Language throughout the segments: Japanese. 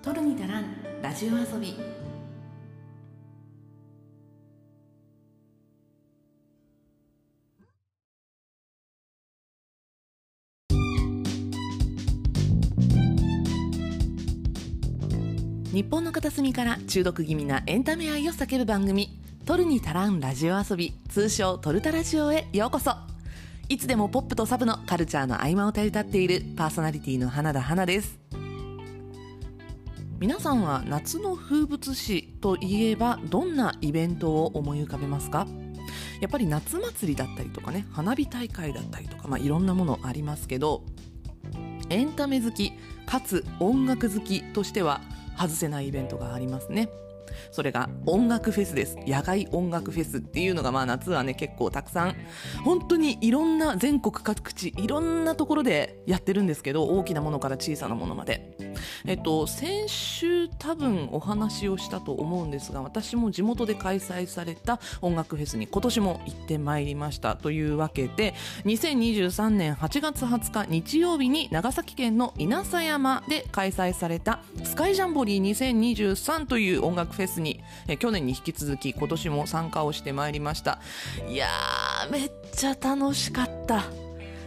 取るに足らんラジオ遊び。日本の片隅から中毒気味なエンタメ愛を叫ぶ番組、取るに足らんラジオ遊び、通称トルタラジオへようこそ。いつでもポップとサブのカルチャーの合間を旅立っているパーソナリティの花田花です。皆さんは夏の風物詩といえばどんなイベントを思い浮かべますか？やっぱり夏祭りだったりとかね、花火大会だったりとか、いろんなものありますけど、エンタメ好きかつ音楽好きとしては外せないイベントがありますね。それが音楽フェスです。野外音楽フェスっていうのが、夏はね、結構たくさん本当にいろんな全国各地いろんなところでやってるんですけど、大きなものから小さなものまで、先週多分お話をしたと思うんですが、私も地元で開催された音楽フェスに今年も行ってまいりました。というわけで2023年8月20日日曜日に長崎県の稲佐山で開催されたスカイジャンボリー2023という音楽フェスに去年に引き続き今年も参加をしてまいりました。いやー、めっちゃ楽しかった。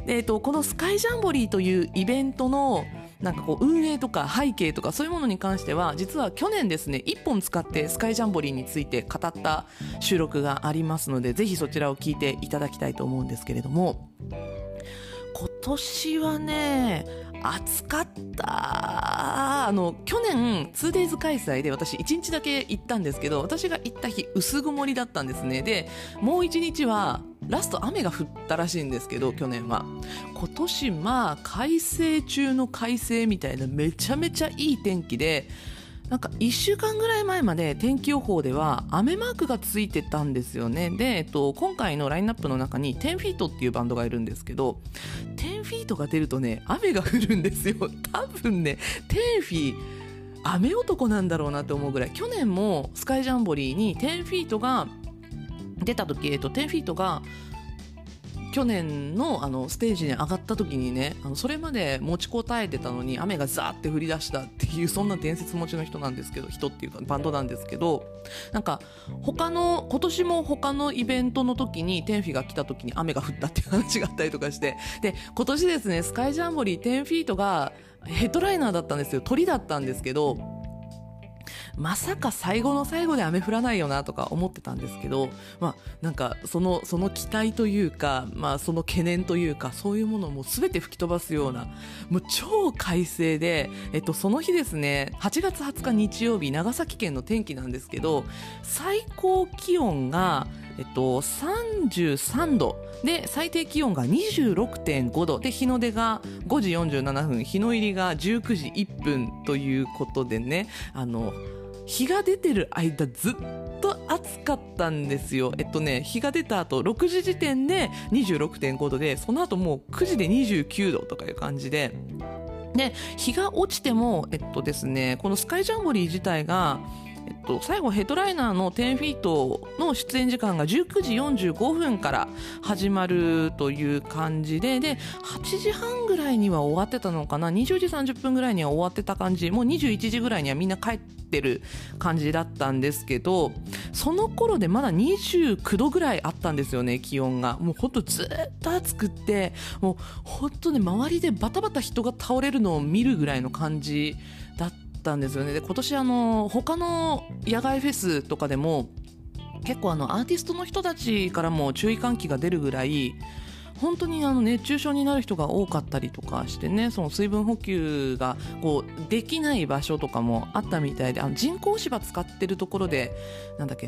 で、このスカイジャンボリーというイベントの運営とか背景とかそういうものに関しては、実は去年ですね、1本使ってスカイジャンボリーについて語った収録がありますので、ぜひそちらを聞いていただきたいと思うんですけれども、今年はね、暑かった。去年 2days 開催で私1日だけ行ったんですけど、私が行った日薄曇りだったんですね。でもう1日はラスト雨が降ったらしいんですけど、去年は。今年快晴中の快晴みたいな、めちゃめちゃいい天気で、1週間ぐらい前まで天気予報では雨マークがついてたんですよね。で、今回のラインナップの中に10フィートっていうバンドがいるんですけど、10フィートが出るとね、雨が降るんですよ。多分ね、10フィー雨男なんだろうなと思うぐらい。去年もスカイジャンボリーに10フィートが出た時、10フィートが去年 のステージに上がった時にね、それまで持ちこたえてたのに雨がザーって降り出したっていう、そんな伝説持ちの人なんですけど、人っていうかバンドなんですけど、今年も他のイベントの時にテンフィが来た時に雨が降ったっていう話があったりとかして、で今年ですね、スカイジャンボリー10フィートがヘッドライナーだったんですよ。鳥だったんですけど、まさか最後の最後で雨降らないよなとか思ってたんですけど、その期待というか、その懸念というか、そういうものをもう全て吹き飛ばすような、もう超快晴で、その日ですね、8月20日日曜日、長崎県の天気なんですけど、最高気温が33度で、最低気温が 26.5 度で、日の出が5時47分、日の入りが19時1分ということでね、日が出てる間ずっと暑かったんですよ。日が出た後6時時点で 26.5 度で、その後もう9時で29度とかいう感じで、で日が落ちてもですね、このスカイジャンボリー自体が最後ヘッドライナーの10フィートの出演時間が19時45分から始まるという感じで、で8時半ぐらいには終わってたのかな、20時30分ぐらいには終わってた感じ、もう21時ぐらいにはみんな帰ってる感じだったんですけど、その頃でまだ29度ぐらいあったんですよね、気温が。もうほんとずっと暑くって、もうほんとね、周りでバタバタ人が倒れるのを見るぐらいの感じだったんですよね。で今年他の野外フェスとかでも結構アーティストの人たちからも注意喚起が出るぐらい、本当に熱中症になる人が多かったりとかしてね、その水分補給ができない場所とかもあったみたいで、人工芝使ってるところで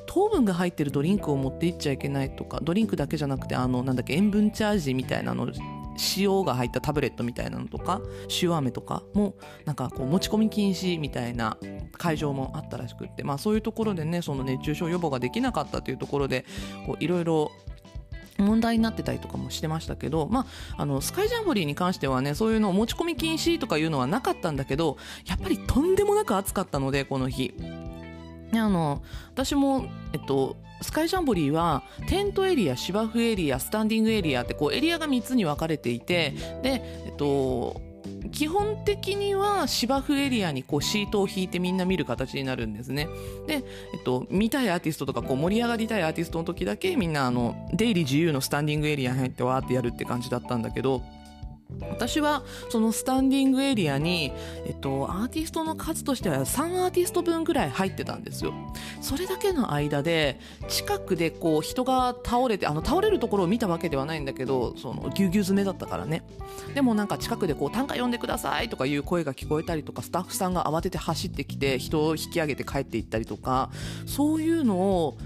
糖分が入ってるドリンクを持っていっちゃいけないとか、ドリンクだけじゃなくて塩分チャージみたいなの、塩が入ったタブレットみたいなのとか塩飴とかも持ち込み禁止みたいな会場もあったらしくって、そういうところでね、その熱中症予防ができなかったというところでいろいろ問題になってたりとかもしてましたけど、スカイジャンボリーに関してはね、そういうのを持ち込み禁止とかいうのはなかったんだけど、やっぱりとんでもなく暑かったので、この日私もスカイジャンボリーはテントエリア、芝生エリア、スタンディングエリアってエリアが3つに分かれていて、で基本的には芝生エリアにこうシートを引いてみんな見る形になるんですね。で、見たいアーティストとかこう盛り上がりたいアーティストの時だけみんな出入り自由のスタンディングエリアに入ってわーってやるって感じだったんだけど、私はそのスタンディングエリアに、アーティストの数としては3アーティスト分ぐらい入ってたんですよ。それだけの間で近くでこう人が倒れて、倒れるところを見たわけではないんだけど、そのぎゅうぎゅう詰めだったからね。でもなんか近くでこう短歌読んでくださいとかいう声が聞こえたりとか、スタッフさんが慌てて走ってきて人を引き上げて帰っていったりとか、そういうのを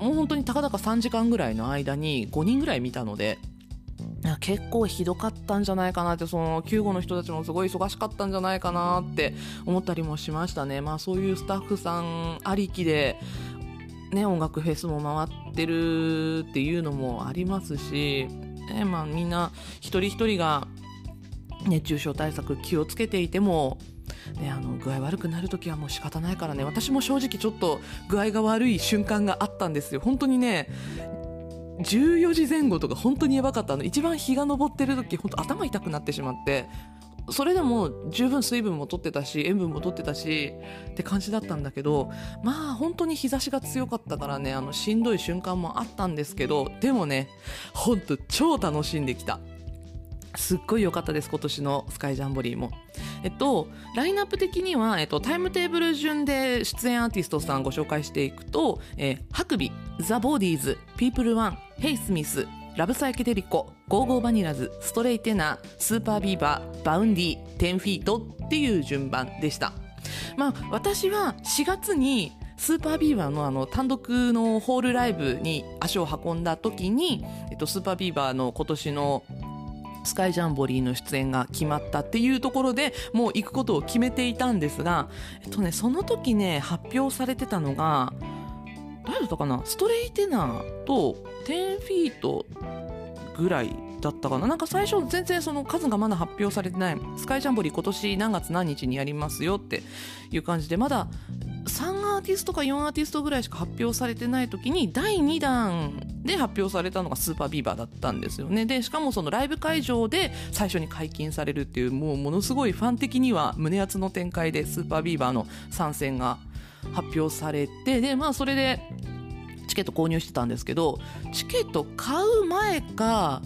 もう本当にたかだか3時間ぐらいの間に5人ぐらい見たので、結構ひどかったんじゃないかなって、その救護の人たちもすごい忙しかったんじゃないかなって思ったりもしましたね。まあそういうスタッフさんありきでね、音楽フェスも回ってるっていうのもありますし、まあみんな一人一人が熱中症対策気をつけていてもね、具合悪くなるときはもう仕方ないからね。私も正直ちょっと具合が悪い瞬間があったんですよ。本当にね、14時前後とか本当にやばかった。一番日が昇ってる時本当頭痛くなってしまって、それでも十分水分も取ってたし塩分も取ってたしって感じだったんだけど、まあ本当に日差しが強かったからね、しんどい瞬間もあったんですけど、でもね本当超楽しんできた。すっごい良かったです、今年のスカイジャンボリーも。ラインナップ的には、タイムテーブル順で出演アーティストさんご紹介していくと、ハクビ、ザ・ボーディーズ、ピープルワン、ヘイ・スミス、ラブサイケデリコ、ゴーゴーバニラズ、ストレイテナー、スーパービーバー、バウンディ、テンフィートっていう順番でした。まあ私は4月にスーパービーバーの単独のホールライブに足を運んだ時に、スーパービーバーの今年のスカイジャンボリーの出演が決まったっていうところでもう行くことを決めていたんですが、その時ね発表されてたのが誰だったかな、ストレイテナーと10フィートぐらいだったかな。なんか最初全然その数がまだ発表されてない、スカイジャンボリー今年何月何日にやりますよっていう感じで、まだ3アーティストか4アーティストぐらいしか発表されてない時に第2弾で発表されたのがスーパービーバーだったんですよね。でしかもそのライブ会場で最初に解禁されるっていう、もうものすごいファン的には胸熱の展開でスーパービーバーの参戦が発表されて、でまあそれでチケット購入してたんですけど、チケット買う前か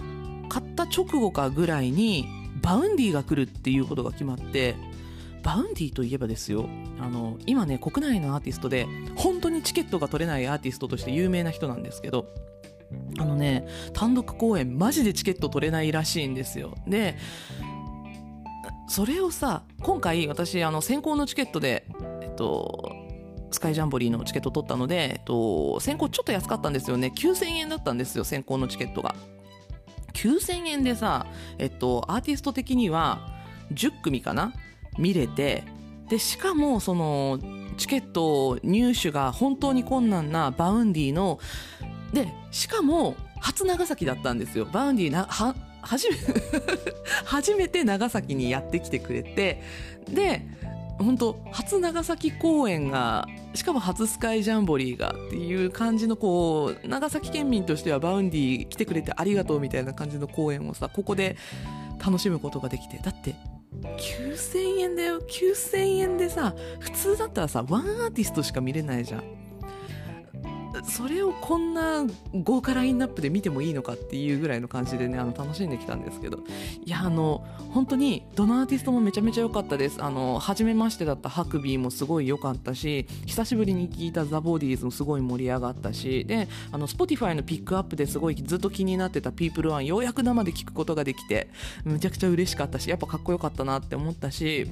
買った直後かぐらいにバウンディが来るっていうことが決まって、バウンディといえばですよ、今ね国内のアーティストで本当にチケットが取れないアーティストとして有名な人なんですけど、単独公演マジでチケット取れないらしいんですよ。でそれをさ、今回私先行のチケットでスカイジャンボリーのチケット取ったので、先行ちょっと安かったんですよね。9000円だったんですよ、先行のチケットが。9000円でさ、アーティスト的には10組かな見れて、でしかもそのチケット入手が本当に困難なバウンディので、しかも初長崎だったんですよ。バウンディ初めて長崎にやってきてくれて、で本当初長崎公演がしかも初スカイジャンボリーがっていう感じの、こう長崎県民としてはバウンディ来てくれてありがとうみたいな感じの公演をさ、ここで楽しむことができて、だって9000円だよ。9000円でさ、普通だったらさワンアーティストしか見れないじゃん。それをこんな豪華ラインナップで見てもいいのかっていうぐらいの感じでね、楽しんできたんですけど、いや本当にどのアーティストもめちゃめちゃ良かったです。初めましてだったハクビーもすごい良かったし、久しぶりに聞いたザ・ボーディーズもすごい盛り上がったし、でSpotify のピックアップですごいずっと気になってたピープルワンようやく生で聞くことができてむちゃくちゃ嬉しかったし、やっぱかっこよかったなって思ったし、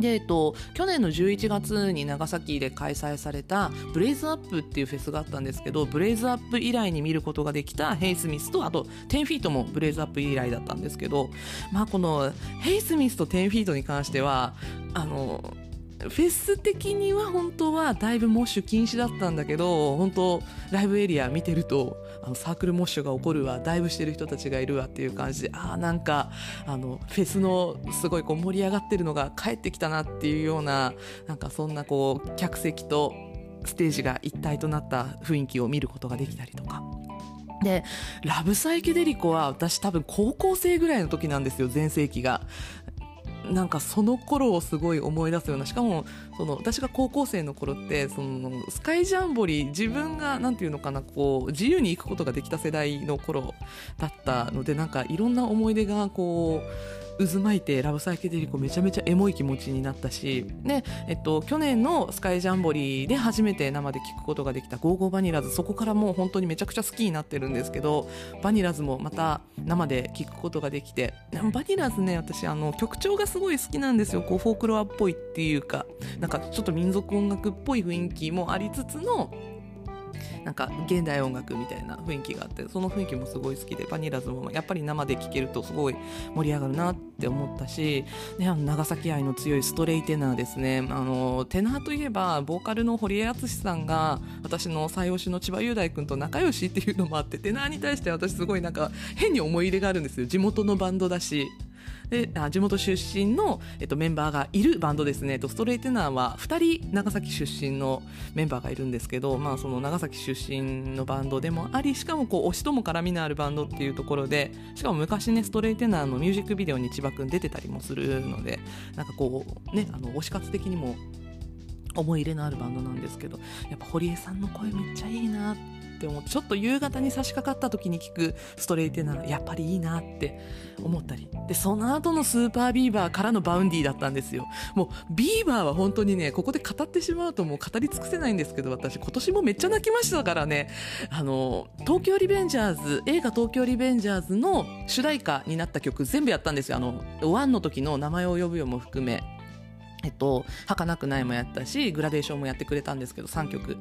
で去年の11月に長崎で開催されたブレイズアップっていうフェスがあったんですけど、ブレイズアップ以来に見ることができたヘイスミスと、あと10フィートもブレイズアップ以来だったんですけど、まあこのヘイスミスと10フィートに関してはフェス的には本当はだいぶモッシュ禁止だったんだけど、本当ライブエリア見てるとサークルモッシュが起こるわ、ダイブしてる人たちがいるわっていう感じで、なんかフェスのすごいこう盛り上がってるのが帰ってきたなっていうような、なんかそんなこう客席とステージが一体となった雰囲気を見ることができたりとか。でラブサイケデリコは私多分高校生ぐらいの時なんですよ、全盛期が。なんかその頃をすごい思い出すような、しかもその私が高校生の頃ってそのスカイジャンボリー、自分がなんていうのかな、こう自由に行くことができた世代の頃だったので、なんかいろんな思い出がこう渦巻いてラブサイケデリコめちゃめちゃエモい気持ちになったし、で、去年のスカイジャンボリーで初めて生で聴くことができたゴーゴーバニラズ、そこからもう本当にめちゃくちゃ好きになってるんですけど、バニラズもまた生で聴くことができて、バニラズね、私曲調がすごい好きなんですよ。こうフォークロアっぽいっていうか、なんかちょっと民族音楽っぽい雰囲気もありつつのなんか現代音楽みたいな雰囲気があって、その雰囲気もすごい好きで、バニラズもやっぱり生で聴けるとすごい盛り上がるなって思ったし、ね、長崎愛の強いストレイテナーですね。テナーといえばボーカルの堀江敦さんが私の最推しの千葉雄大君と仲良しっていうのもあって、テナーに対して私すごいなんか変に思い入れがあるんですよ。地元のバンドだし、で地元出身の、メンバーがいるバンドですね。ストレイテナーは2人長崎出身のメンバーがいるんですけど、まあ、その長崎出身のバンドでもあり、しかもこう推しとも絡みのあるバンドっていうところで、しかも昔ねストレイテナーのミュージックビデオに千葉くん出てたりもするので、なんかこうね推し活的にも思い入れのあるバンドなんですけど、やっぱ堀江さんの声めっちゃいいなって思って、ちょっと夕方に差し掛かった時に聞くストレイテナーやっぱりいいなって思ったり、でその後のスーパービーバーからのバウンディだったんですよ。もうビーバーは本当にね、ここで語ってしまうともう語り尽くせないんですけど、私今年もめっちゃ泣きましたからね。東京リベンジャーズ、映画東京リベンジャーズの主題歌になった曲全部やったんですよ。ワンの時の名前を呼ぶよも含め、儚くないもやったし、グラデーションもやってくれたんですけど、3曲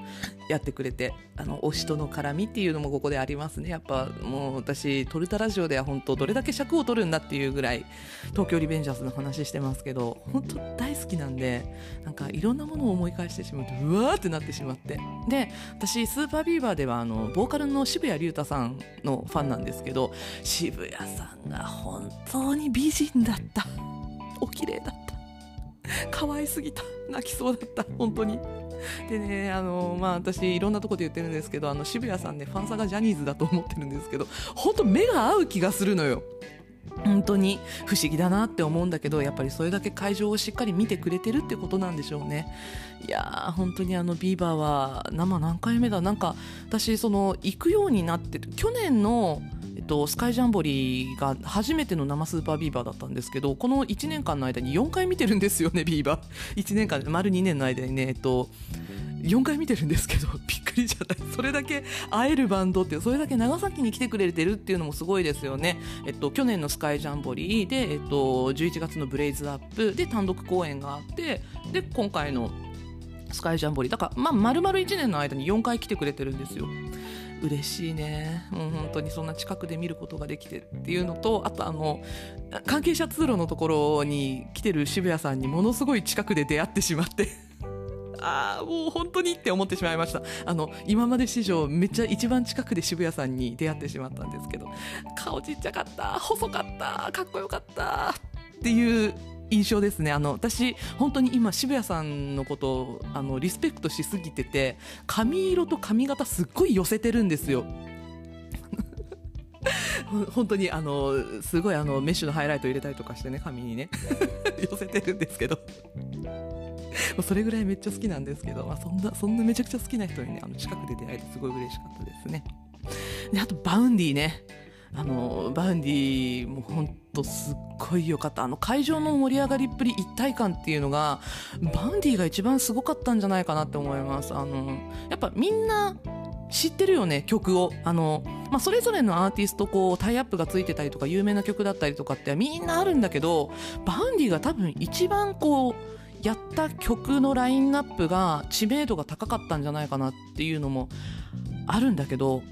やってくれて、推しとの絡みっていうのもここでありますね。やっぱもう私トルタラジオでは本当どれだけ尺を取るんだっていうぐらい東京リベンジャーズの話してますけど、本当大好きなんで、なんかいろんなものを思い返してしまって、うわーってなってしまって、で私スーパービーバーではボーカルの渋谷龍太さんのファンなんですけど、渋谷さんが本当に美人だった、お綺麗だった、可愛すぎた、泣きそうだった本当に。でね、私いろんなとこで言ってるんですけど、渋谷さんね、ファンサがジャニーズだと思ってるんですけど、本当目が合う気がするのよ。本当に不思議だなって思うんだけど、やっぱりそれだけ会場をしっかり見てくれてるってことなんでしょうね。いやー本当にビーバーは生何回目だ、なんか私行くようになって、去年のスカイジャンボリーが初めての生スーパービーバーだったんですけど、この1年間の間に4回見てるんですよね、ビーバー1年間丸2年の間にね、4回見てるんですけど、びっくりじゃない、それだけ会えるバンドって、それだけ長崎に来てくれてるっていうのもすごいですよね。去年のスカイジャンボリーで、11月のブレイズアップで単独公演があって、で今回のスカイジャンボリーだから、まあ、丸々1年の間に4回来てくれてるんですよ。嬉しいね、もう本当にそんな近くで見ることができてっていうのと、あと関係者通路のところに来てる渋谷さんにものすごい近くで出会ってしまってああもう本当にって思ってしまいました。今まで史上めっちゃ一番近くで渋谷さんに出会ってしまったんですけど、顔ちっちゃかった、細かった、かっこよかったっていう印象ですね。私本当に今渋谷さんのことをリスペクトしすぎてて、髪色と髪型すっごい寄せてるんですよ本当にすごいメッシュのハイライト入れたりとかしてね、髪にね寄せてるんですけどそれぐらいめっちゃ好きなんですけど、まあ、そんなめちゃくちゃ好きな人にね近くで出会えてすごい嬉しかったですね。であとバウンディね、バウンディも本当すっごい良かった。会場の盛り上がりっぷり、一体感っていうのがバウンディが一番すごかったんじゃないかなって思います。やっぱみんな知ってるよね、曲を。まあ、それぞれのアーティストこうタイアップがついてたりとか有名な曲だったりとかってみんなあるんだけど、バウンディが多分一番こうやった曲のラインナップが知名度が高かったんじゃないかなっていうのもあるんだけど、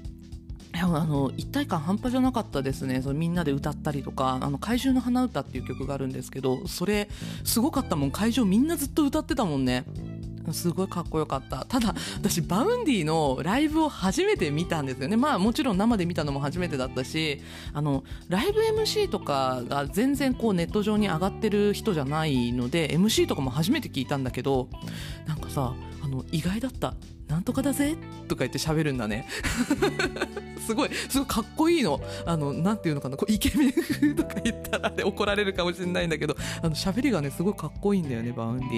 一体感半端じゃなかったですね。そのみんなで歌ったりとか、怪獣の花歌っていう曲があるんですけど、それすごかったもん、会場みんなずっと歌ってたもんね。すごいかっこよかった。ただ私バウンディのライブを初めて見たんですよね。まあもちろん生で見たのも初めてだったし、ライブ MC とかが全然こうネット上に上がってる人じゃないので MC とかも初めて聞いたんだけど、なんかさ意外だった。なんとかだぜとか言って喋るんだねすごいかっこいいの。なんていうのかな、こうイケメン風とか言ったら怒られるかもしれないんだけど、喋りがねすごいかっこいいんだよね、バウンディ。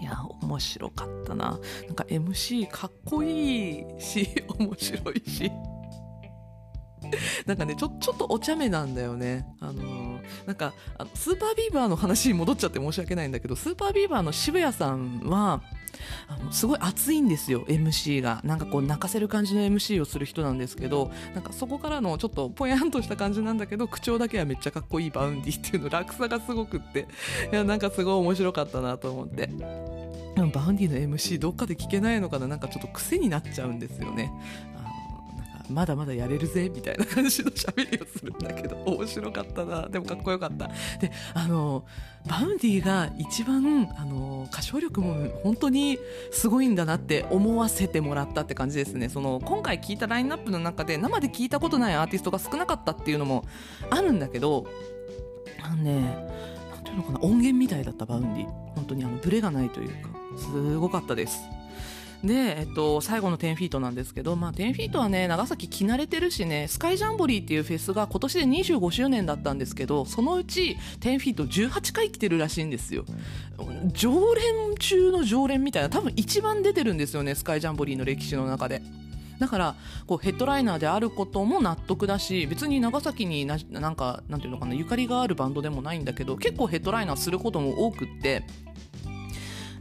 いや面白かったな。なんか MC かっこいいし面白いしなんかねちょっとお茶目なんだよね。なんかスーパービーバーの話に戻っちゃって申し訳ないんだけど、スーパービーバーの渋谷さんはすごい熱いんですよ MC が。なんかこう泣かせる感じの MC をする人なんですけど、なんかそこからのちょっとぽやんとした感じなんだけど口調だけはめっちゃかっこいいバウンディっていうの落差がすごくって、いやなんかすごい面白かったなと思って。バウンディの MC どっかで聞けないのかな、なんかちょっと癖になっちゃうんですよね。まだまだやれるぜみたいな感じの喋りをするんだけど、面白かったな。でもかっこよかった。でバウンディが一番歌唱力も本当にすごいんだなって思わせてもらったって感じですね。今回聴いたラインナップの中で生で聴いたことないアーティストが少なかったっていうのもあるんだけど、なんていうのかな、音源みたいだったバウンディ。本当にブレがないというかすごかったです。で最後の10フィートなんですけど、まあ、10フィートはね長崎着慣れてるしね、スカイジャンボリーっていうフェスが今年で25周年だったんですけど、そのうち10フィート18回来てるらしいんですよ。常連中の常連みたいな、多分一番出てるんですよね、スカイジャンボリーの歴史の中で。だからこうヘッドライナーであることも納得だし、別に長崎になんかなんていうのかなゆかりがあるバンドでもないんだけど、結構ヘッドライナーすることも多くって、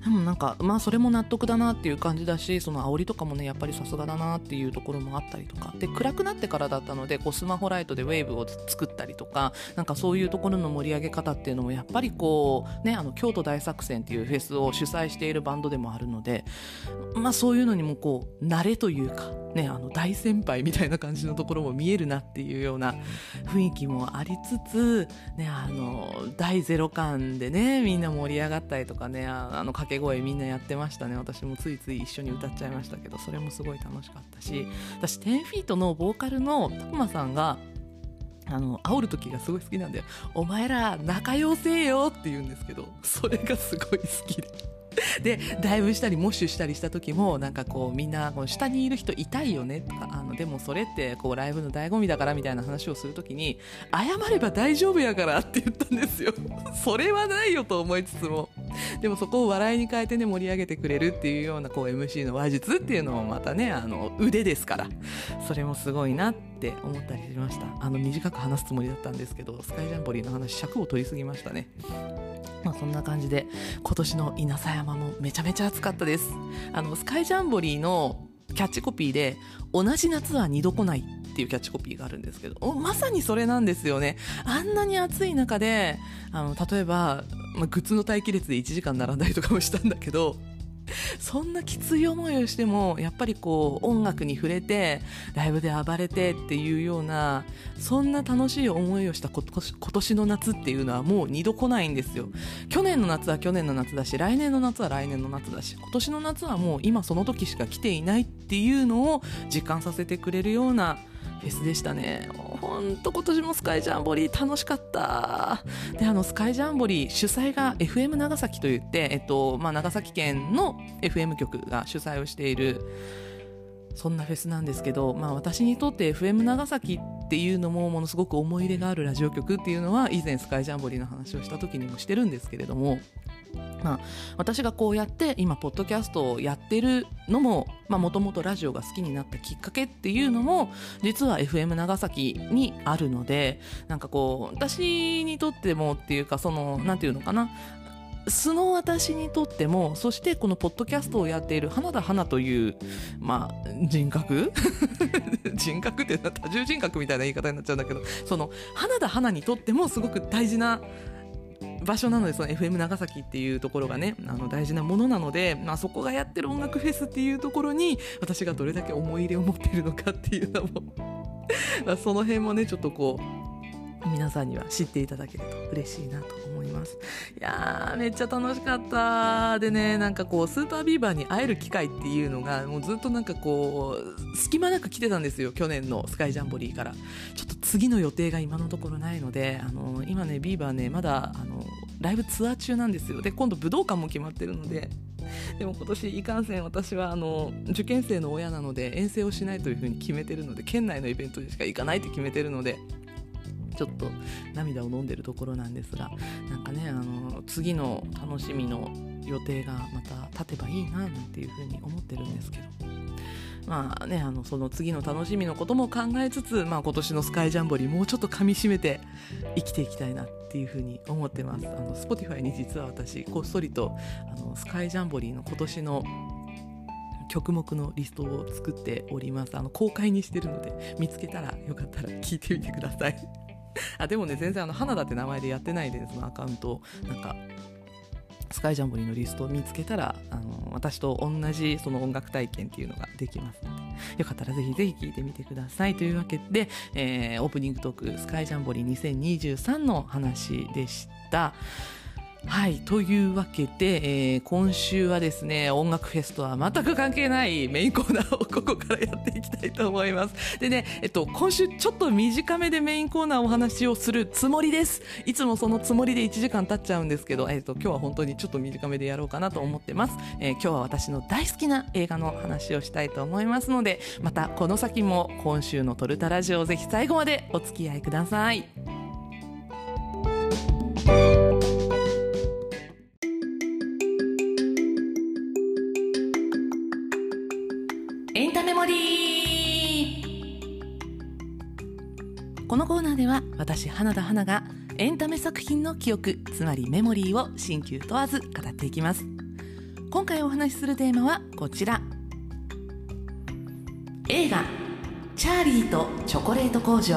でもなんかまあそれも納得だなっていう感じだし、その煽りとかもねやっぱりさすがだなっていうところもあったりとかで、暗くなってからだったのでこうスマホライトでウェーブを作ったりとか、なんかそういうところの盛り上げ方っていうのもやっぱりこうね、京都大作戦っていうフェスを主催しているバンドでもあるので、まあそういうのにもこう慣れというかね、大先輩みたいな感じのところも見えるなっていうような雰囲気もありつつ、ね、第0巻でねみんな盛り上がったりとかね、掛け声みんなやってましたね。私もついつい一緒に歌っちゃいましたけど、それもすごい楽しかったし、私10フィートのボーカルのたくまさんが煽る時がすごい好きなんだよ。お前ら仲良せえよって言うんですけど、それがすごい好きででダイブしたりモッシュしたりした時も、なんかこうみんなこう下にいる人痛いよねとか、でもそれってこうライブの醍醐味だからみたいな話をする時に、謝れば大丈夫やからって言ったんですよそれはないよと思いつつも、でもそこを笑いに変えてね盛り上げてくれるっていうようなこう MC の話術っていうのもまたね腕ですから、それもすごいなって思ったりしました。短く話すつもりだったんですけど、スカイジャンボリーの話尺を取りすぎましたね。まあ、そんな感じで今年の稲佐山もめちゃめちゃ暑かったです。スカイジャンボリーのキャッチコピーで同じ夏は二度来ないっていうキャッチコピーがあるんですけど、まさにそれなんですよね。あんなに暑い中で例えば、まあ、グッズの待機列で1時間並んだりとかもしたんだけど、そんなきつい思いをしてもやっぱりこう音楽に触れてライブで暴れてっていうような、そんな楽しい思いをした今年の夏っていうのはもう二度来ないんですよ。去年の夏は去年の夏だし、来年の夏は来年の夏だし、今年の夏はもう今その時しか来ていないっていうのを実感させてくれるようなフェスでしたね。ほんと今年もスカイジャンボリー楽しかった。で、スカイジャンボリー主催が FM 長崎といって、まあ、長崎県の FM 局が主催をしているそんなフェスなんですけど、まあ、私にとって FM 長崎っていうのもものすごく思い入れがあるラジオ局っていうのは以前スカイジャンボリーの話をした時にもしてるんですけれども、まあ、私がこうやって今ポッドキャストをやってるのも、もともとラジオが好きになったきっかけっていうのも実は FM 長崎にあるので、なんかこう私にとってもっていうか、なんていうのかな、素の私にとっても、そしてこのポッドキャストをやっている花田花という、まあ、人格って多重人格みたいな言い方になっちゃうんだけど、その花田花にとってもすごく大事な場所なので、その FM 長崎っていうところがね大事なものなので、まあ、そこがやってる音楽フェスっていうところに私がどれだけ思い入れを持っているのかっていうのもその辺もねちょっとこう皆さんには知っていただけると嬉しいなと思います。いやー、めっちゃ楽しかった。でね、なんかこうスーパービーバーに会える機会っていうのがもうずっとなんかこう隙間なく来てたんですよ、去年のスカイジャンボリーから。ちょっと次の予定が今のところないので、今ねビーバーねまだライブツアー中なんですよ。で今度武道館も決まってるので、でも今年いかんせん私は受験生の親なので遠征をしないというふうに決めてるので、県内のイベントにしか行かないって決めてるのでちょっと涙を飲んでるところなんですが、なんかね次の楽しみの予定がまた立てばいいななんていうふうに思ってるんですけど、まあねその次の楽しみのことも考えつつ、まあ、今年のスカイジャンボリーもうちょっとかみしめて生きていきたいなっていうふうに思ってます。Spotify に実は私こっそりとスカイジャンボリーの今年の曲目のリストを作っております。公開にしてるので見つけたらよかったら聞いてみてください。あ、でもね全然花田って名前でやってないです。そのアカウントなんかスカイジャンボリーのリストを見つけたら私と同じその音楽体験っていうのができますので、よかったらぜひぜひ聴いてみてください。というわけで、オープニングトークスカイジャンボリー2023の話でした。はい、というわけで、今週はですね音楽フェスとは全く関係ないメインコーナーをここからやっていきたいと思います。でね、今週ちょっと短めでメインコーナーお話をするつもりです。いつもそのつもりで1時間経っちゃうんですけど、今日は本当にちょっと短めでやろうかなと思ってます。今日は私の大好きな映画の話をしたいと思いますので、またこの先も今週のトルタラジオをぜひ最後までお付き合いください。このコーナーでは私花田花がエンタメ作品の記憶、つまりメモリーを新旧問わず語っていきます。今回お話しするテーマはこちら。映画チャーリーとチョコレート工場。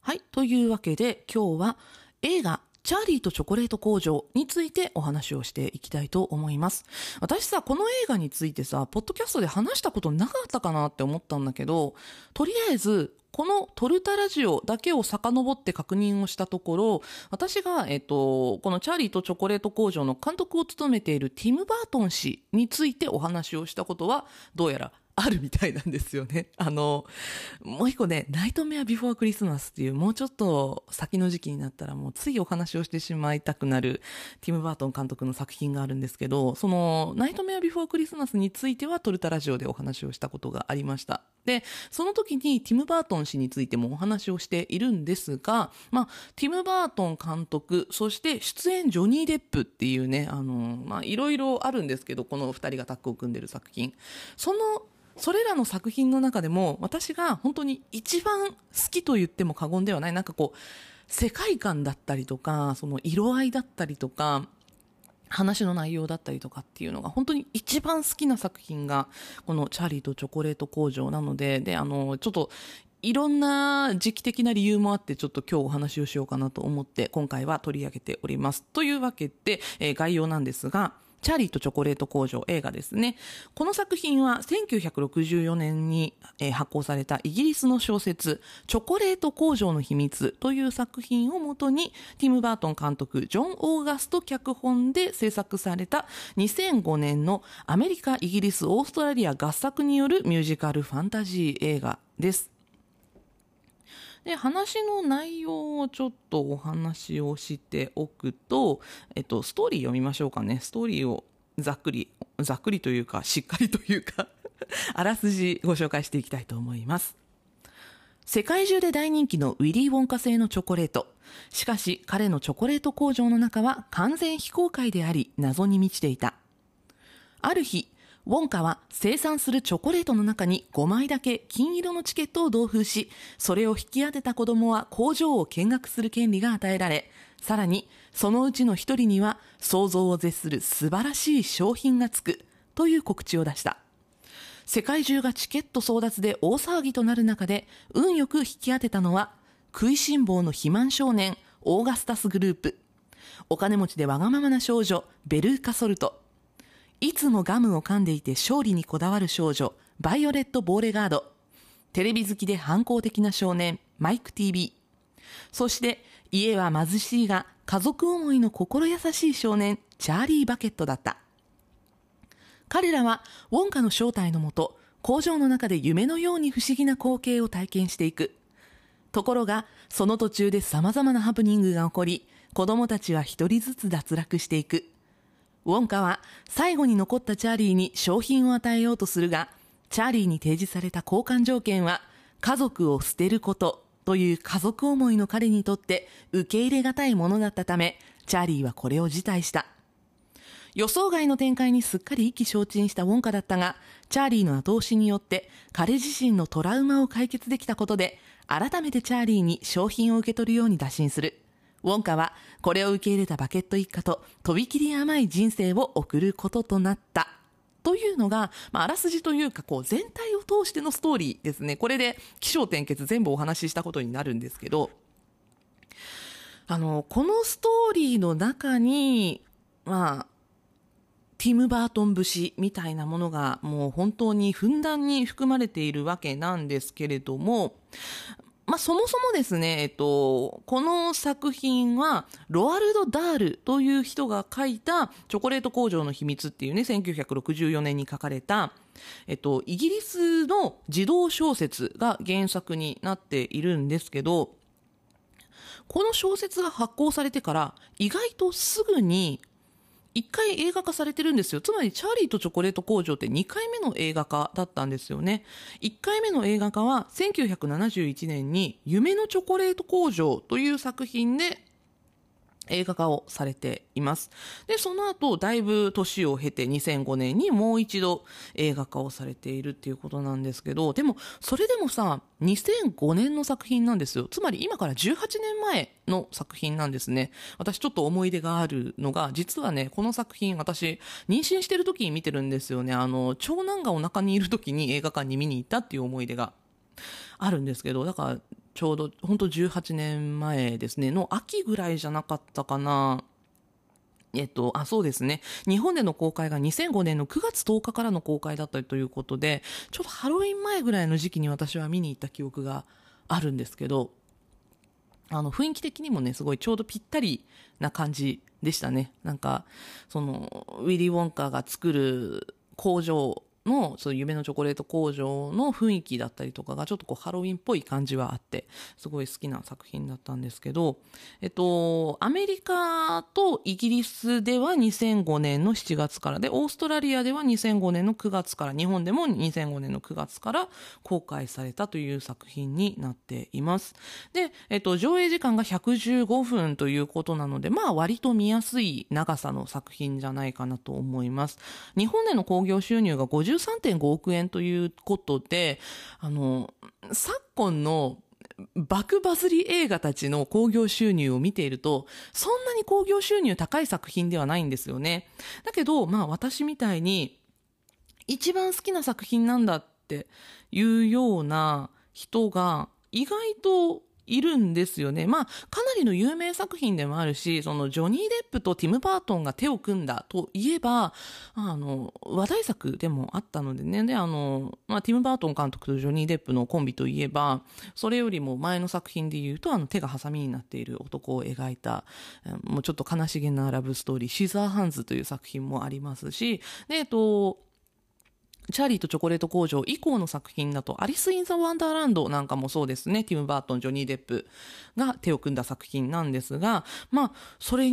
はい、というわけで今日は映画チャーリーとチョコレート工場についてお話をしていきたいと思います。私さ、この映画についてさ、ポッドキャストで話したことなかったかなって思ったんだけど、とりあえず、このトルタラジオだけを遡って確認をしたところ、私が、このチャーリーとチョコレート工場の監督を務めているティム・バートン氏についてお話をしたことは、どうやら、あるみたいなんですよね。もう一個ね、ナイトメアビフォークリスマスっていうもうちょっと先の時期になったらもうついお話をしてしまいたくなるティム・バートン監督の作品があるんですけど、そのナイトメアビフォークリスマスについてはトルタラジオでお話をしたことがありました。で、その時にティム・バートン氏についてもお話をしているんですが、まあ、ティム・バートン監督、そして出演ジョニー・デップっていうね、まあ、いろいろあるんですけど、この二人がタッグを組んでる作品。それらの作品の中でも私が本当に一番好きと言っても過言ではない、なんかこう世界観だったりとかその色合いだったりとか話の内容だったりとかっていうのが本当に一番好きな作品がこのチャーリーとチョコレート工場なので、でちょっといろんな時期的な理由もあってちょっと今日お話をしようかなと思って今回は取り上げております。というわけで、概要なんですが、チャーリーとチョコレート工場、映画ですね。この作品は1964年に発行されたイギリスの小説チョコレート工場の秘密という作品をもとにティム・バートン監督、ジョン・オーガスト脚本で制作された2005年のアメリカ、イギリス、オーストラリア合作によるミュージカルファンタジー映画です。で、話の内容をちょっとお話をしておくと、ストーリー読みましょうかね。ストーリーをざっくりというか、しっかりというか、あらすじご紹介していきたいと思います。世界中で大人気のウィリー・ウォンカ製のチョコレート。しかし、彼のチョコレート工場の中は完全非公開であり、謎に満ちていた。ある日、ウォンカは生産するチョコレートの中に5枚だけ金色のチケットを同封し、それを引き当てた子供は工場を見学する権利が与えられ、さらにそのうちの一人には想像を絶する素晴らしい商品がつくという告知を出した。世界中がチケット争奪で大騒ぎとなる中で、運よく引き当てたのは食いしん坊の肥満少年オーガスタスグループ、お金持ちでわがままな少女ベルーカソルト、いつもガムを噛んでいて勝利にこだわる少女、ヴァイオレット・ボーレガード。テレビ好きで反抗的な少年、マイク TV。そして、家は貧しいが、家族思いの心優しい少年、チャーリー・バケットだった。彼らは、ウォンカの招待のもと、工場の中で夢のように不思議な光景を体験していく。ところが、その途中で様々なハプニングが起こり、子供たちは一人ずつ脱落していく。ウォンカは最後に残ったチャーリーに賞品を与えようとするが、チャーリーに提示された交換条件は、家族を捨てることという家族思いの彼にとって受け入れがたいものだったため、チャーリーはこれを辞退した。予想外の展開にすっかり意気消沈したウォンカだったが、チャーリーの後押しによって彼自身のトラウマを解決できたことで、改めてチャーリーに賞品を受け取るように打診する。ウォンカはこれを受け入れたバケット一家ととびきり甘い人生を送ることとなった。というのが、あらすじというか全体を通してのストーリーですね。これで起承転結全部お話ししたことになるんですけど、このストーリーの中に、ティム・バートン節みたいなものがもう本当にふんだんに含まれているわけなんですけれども、そもそもですね、この作品はロアルド・ダールという人が書いたチョコレート工場の秘密っていうね、1964年に書かれた、イギリスの児童小説が原作になっているんですけど、この小説が発行されてから意外とすぐに1回映画化されてるんですよ。つまり、チャーリーとチョコレート工場って2回目の映画化だったんですよね。1回目の映画化は、1971年に、夢のチョコレート工場という作品で映画化をされています。で、その後、だいぶ年を経て2005年にもう一度映画化をされているっていうことなんですけど、でも、それでもさ、2005年の作品なんですよ。つまり、今から18年前。の作品なんですね。私ちょっと思い出があるのが、実はね、この作品私妊娠してる時に見てるんですよね。長男がお腹にいる時に映画館に見に行ったっていう思い出があるんですけど、だからちょうど本当18年前ですねの秋ぐらいじゃなかったかな。そうですね。日本での公開が2005年の9月10日からの公開だったということで、ちょっとハロウィン前ぐらいの時期に私は見に行った記憶があるんですけど、雰囲気的にもね、すごいちょうどぴったりな感じでしたね。なんか、ウィリー・ウォンカーが作る工場の、夢のチョコレート工場の雰囲気だったりとかが、ちょっとハロウィンっぽい感じはあって、すごい好きな作品だったんですけど、アメリカとイギリスでは2005年の7月からで、オーストラリアでは2005年の9月から、日本でも2005年の9月から公開されたという作品になっています。で、上映時間が115分ということなので、割と見やすい長さの作品じゃないかなと思います。日本での興行収入が53.5 億円ということで、昨今の爆バズり映画たちの興行収入を見ていると、そんなに興行収入高い作品ではないんですよね。だけど、私みたいに一番好きな作品なんだっていうような人が意外といるんですよね。かなりの有名作品でもあるし、ジョニー・デップとティム・バートンが手を組んだといえば、話題作でもあったのでね。で、ティム・バートン監督とジョニー・デップのコンビといえば、それよりも前の作品で言うと、手がハサミになっている男を描いた、もうちょっと悲しげなラブストーリー、シザーハンズという作品もありますし、で、チャーリーとチョコレート工場以降の作品だと、アリス・イン・ザ・ワンダーランドなんかもそうですね。ティム・バートン、ジョニー・デップが手を組んだ作品なんですが、それ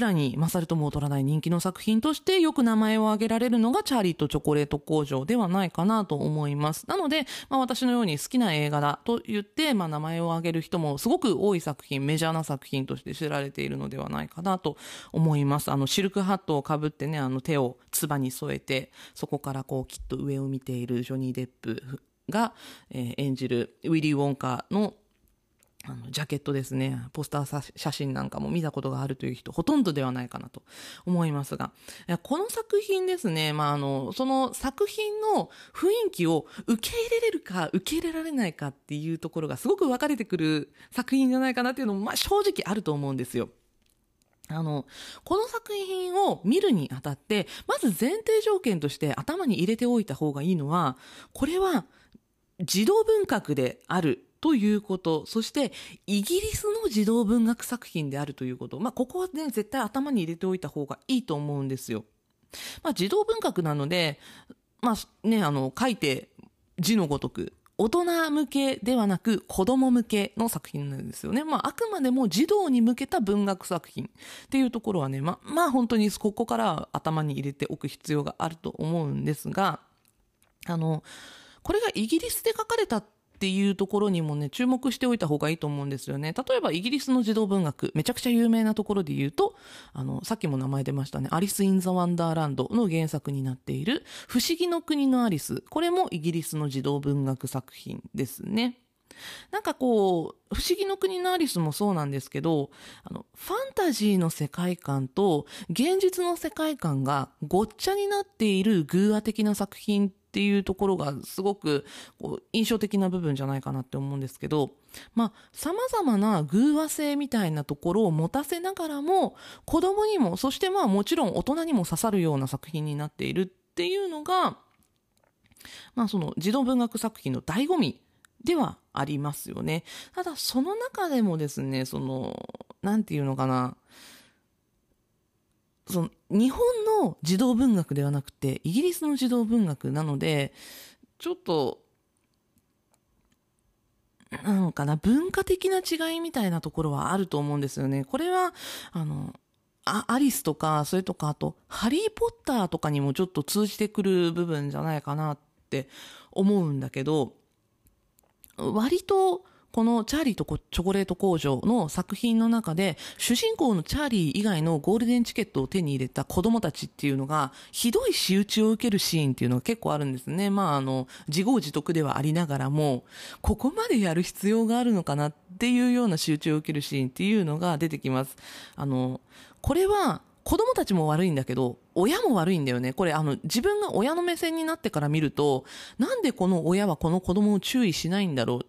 らに勝るとも劣らない人気の作品としてよく名前を挙げられるのがチャーリーとチョコレート工場ではないかなと思います。なので、私のように好きな映画だと言って、名前を挙げる人もすごく多い作品、メジャーな作品として知られているのではないかなと思います。シルクハットをかぶってね、手を唾に添えて、そこからきっと上を見ているジョニー・デップが、演じるウィリー・ウォンカーのジャケットですね。ポスター写真なんかも見たことがあるという人、ほとんどではないかなと思いますが、この作品ですね、その作品の雰囲気を受け入れれるか受け入れられないかっていうところがすごく分かれてくる作品じゃないかなっていうのも、正直あると思うんですよ。この作品を見るにあたって、まず前提条件として頭に入れておいた方がいいのは、これは児童文学であるということ、そしてイギリスの児童文学作品であるということ。ここはね、絶対頭に入れておいた方がいいと思うんですよ。児童文学なので、書いて字のごとく、大人向けではなく子供向けの作品なんですよね。あくまでも児童に向けた文学作品っていうところはね、本当にここから頭に入れておく必要があると思うんですが、これがイギリスで書かれたっていうところにもね、注目しておいた方がいいと思うんですよね。例えばイギリスの児童文学、めちゃくちゃ有名なところで言うと、さっきも名前出ましたね、アリス・イン・ザ・ワンダーランドの原作になっている、不思議の国のアリス。これもイギリスの児童文学作品ですね。不思議の国のアリスもそうなんですけど、ファンタジーの世界観と現実の世界観がごっちゃになっている寓話的な作品っていうところがすごく印象的な部分じゃないかなって思うんですけど、様々な寓話性みたいなところを持たせながらも、子供にも、そしてもちろん大人にも刺さるような作品になっているっていうのが、その児童文学作品の醍醐味ではありますよね。ただその中でもですね、日本の児童文学ではなくてイギリスの児童文学なので、ちょっと文化的な違いみたいなところはあると思うんですよね。これはアリスとか、それとかあとハリー・ポッターとかにもちょっと通じてくる部分じゃないかなって思うんだけど、割とこのチャーリーとチョコレート工場の作品の中で、主人公のチャーリー以外のゴールデンチケットを手に入れた子供たちっていうのが、ひどい仕打ちを受けるシーンっていうのが結構あるんですね。自業自得ではありながらも、ここまでやる必要があるのかなっていうような仕打ちを受けるシーンっていうのが出てきます。これは子供たちも悪いんだけど、親も悪いんだよね。これ自分が親の目線になってから見ると、なんでこの親はこの子供を注意しないんだろう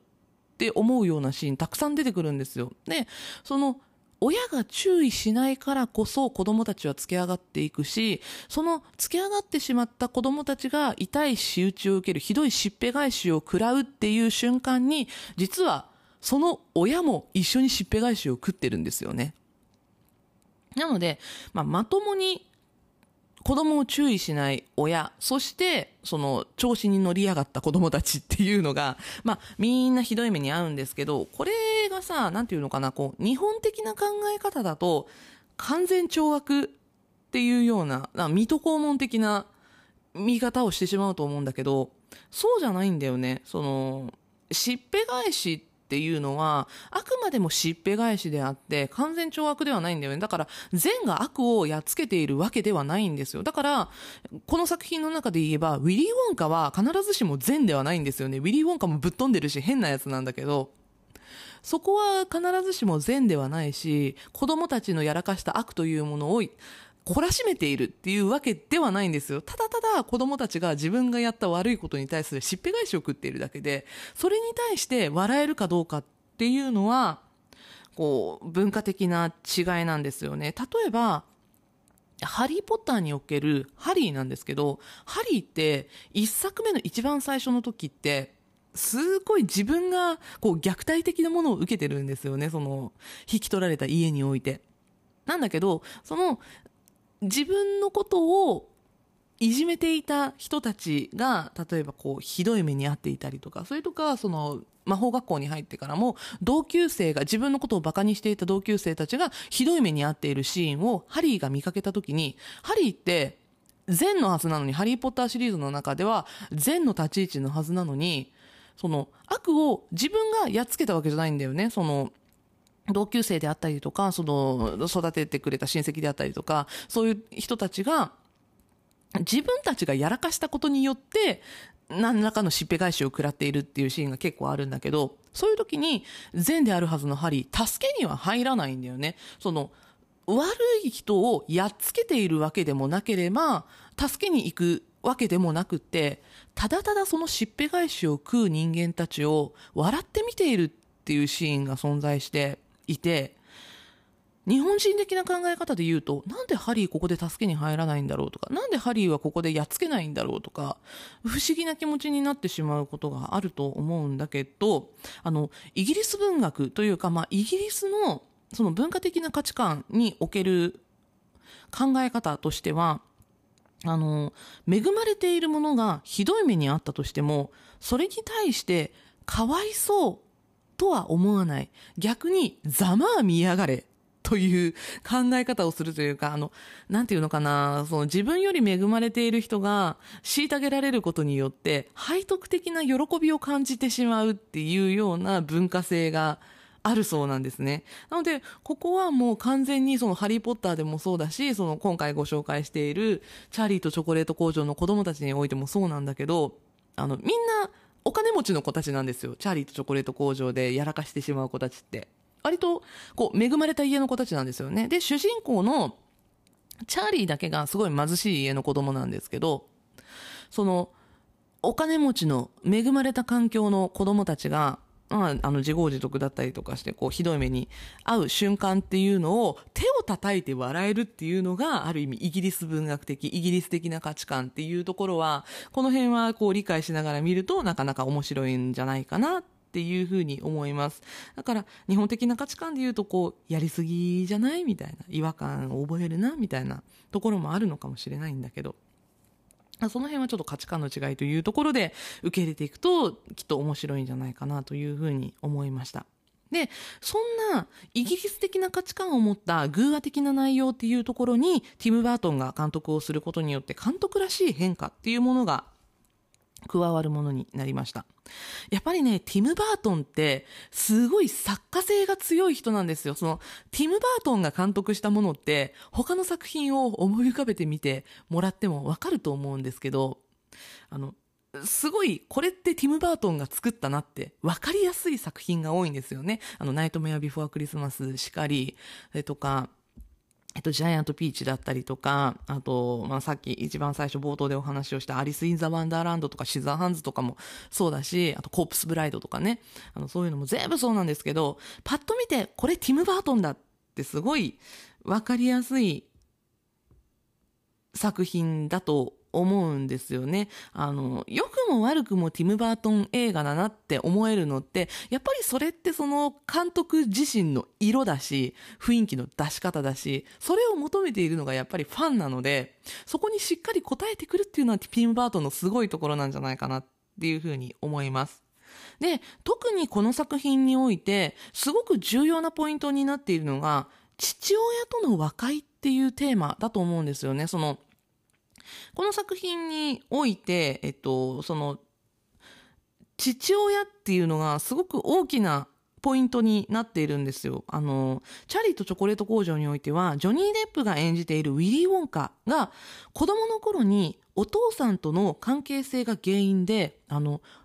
って思うようなシーンたくさん出てくるんですよ。で、その親が注意しないからこそ子供たちはつけ上がっていくし、そのつけ上がってしまった子供たちが痛い仕打ちを受ける、ひどいしっぺ返しを食らうっていう瞬間に、実はその親も一緒にしっぺ返しを食ってるんですよね。なので、まともに子供を注意しない親、そしてその調子に乗り上がった子供たちっていうのが、みんなひどい目に遭うんですけど、これがさ、日本的な考え方だと完全懲悪っていうような、水戸黄門的な見方をしてしまうと思うんだけど、そうじゃないんだよね。しっぺ返しっていうのはあくまでもしっぺ返しであって、完全懲悪ではないんだよね。だから善が悪をやっつけているわけではないんですよ。だからこの作品の中で言えば、ウィリー・ウォンカは必ずしも善ではないんですよね。ウィリー・ウォンカもぶっ飛んでるし変なやつなんだけど、そこは必ずしも善ではないし、子供たちのやらかした悪というものを懲らしめているっていうわけではないんですよ。ただただ子供たちが自分がやった悪いことに対するしっぺ返しを食っているだけで、それに対して笑えるかどうかっていうのは、文化的な違いなんですよね。例えば、ハリー・ポッターにおけるハリーなんですけど、ハリーって一作目の一番最初の時って、すごい自分が虐待的なものを受けてるんですよね。引き取られた家において。なんだけど、自分のことをいじめていた人たちが、例えばひどい目に遭っていたりとか、それとか魔法学校に入ってからも、同級生が自分のことをバカにしていた同級生たちがひどい目に遭っているシーンをハリーが見かけた時に、ハリーって善のはずなのに、ハリーポッターシリーズの中では善の立ち位置のはずなのに、悪を自分がやっつけたわけじゃないんだよね。同級生であったりとか、育ててくれた親戚であったりとか、そういう人たちが、自分たちがやらかしたことによって、何らかのしっぺ返しを食らっているっていうシーンが結構あるんだけど、そういう時に、善であるはずのハリー、助けには入らないんだよね。悪い人をやっつけているわけでもなければ、助けに行くわけでもなくって、ただただそのしっぺ返しを食う人間たちを笑って見ているっていうシーンが存在して、いて、日本人的な考え方で言うと、なんでハリーここで助けに入らないんだろうとか、なんでハリーはここでやっつけないんだろうとか、不思議な気持ちになってしまうことがあると思うんだけど、イギリス文学というか、イギリスのその文化的な価値観における考え方としては、恵まれているものがひどい目にあったとしても、それに対してかわいそうとは思わない。逆にざまあ見やがれという考え方をするというか、なんていうのかな、その自分より恵まれている人が虐げられることによって背徳的な喜びを感じてしまうっていうような文化性があるそうなんですね。なのでここはもう完全にそのハリーポッターでもそうだし、その今回ご紹介しているチャーリーとチョコレート工場の子供たちにおいてもそうなんだけど、みんなお金持ちの子たちなんですよ。チャーリーとチョコレート工場でやらかしてしまう子たちって割とこう恵まれた家の子たちなんですよね。で、主人公のチャーリーだけがすごい貧しい家の子供なんですけど、そのお金持ちの恵まれた環境の子供たちが自業自得だったりとかして、こうひどい目に遭う瞬間っていうのを手を叩いて笑えるっていうのが、ある意味イギリス文学的、イギリス的な価値観っていうところは、この辺はこう理解しながら見るとなかなか面白いんじゃないかなっていうふうに思います。だから日本的な価値観でいうと、こうやりすぎじゃないみたいな、違和感を覚えるなみたいなところもあるのかもしれないんだけど、その辺はちょっと価値観の違いというところで受け入れていくときっと面白いんじゃないかなというふうに思いました。で、そんなイギリス的な価値観を持った寓話的な内容っていうところに、ティム・バートンが監督をすることによって監督らしい変化っていうものが加わるものになりました。やっぱりね、ティム・バートンってすごい作家性が強い人なんですよ。そのティム・バートンが監督したものって他の作品を思い浮かべてみてもらってもわかると思うんですけど、すごいこれってティム・バートンが作ったなって分かりやすい作品が多いんですよね。ナイトメアビフォアクリスマスしかりとか、ジャイアントピーチだったりとか、あと、さっき一番最初冒頭でお話をしたアリス・イン・ザ・ワンダーランドとかシザーハンズとかもそうだし、あとコープス・ブライドとかね、そういうのも全部そうなんですけど、パッと見てこれティム・バートンだってすごいわかりやすい作品だと思うんですよね。良くも悪くもティム・バートン映画だなって思えるのって、やっぱりそれってその監督自身の色だし、雰囲気の出し方だし、それを求めているのがやっぱりファンなので、そこにしっかり応えてくるっていうのはティム・バートンのすごいところなんじゃないかなっていうふうに思います。で、特にこの作品においてすごく重要なポイントになっているのが、父親との和解っていうテーマだと思うんですよね。この作品において、その父親っていうのがすごく大きなポイントになっているんですよ。チャーリーとチョコレート工場においては、ジョニー・デップが演じているウィリー・ウォンカが子供の頃にお父さんとの関係性が原因で、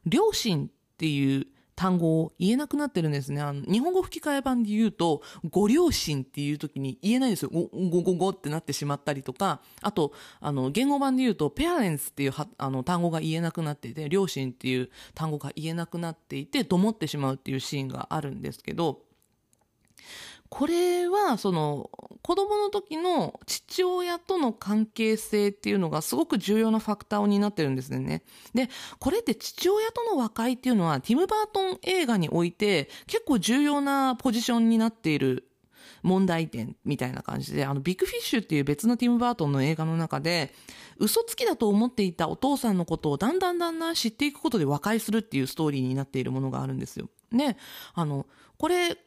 両親っていう単語を言えなくなってるんですね。日本語吹き替え版で言うと、ご両親っていう時に言えないんですよ。ごってなってしまったりとか、あと、言語版で言うと、ペアレンツっていう単語が言えなくなっていて、両親っていう単語が言えなくなっていて、どもってしまうっていうシーンがあるんですけど、これはその子供の時の父親との関係性っていうのがすごく重要なファクターになってるんですね。で、これって父親との和解っていうのはティム・バートン映画において結構重要なポジションになっている問題点みたいな感じで、ビッグフィッシュっていう別のティム・バートンの映画の中で、嘘つきだと思っていたお父さんのことをだんだん知っていくことで和解するっていうストーリーになっているものがあるんですよ。で、これ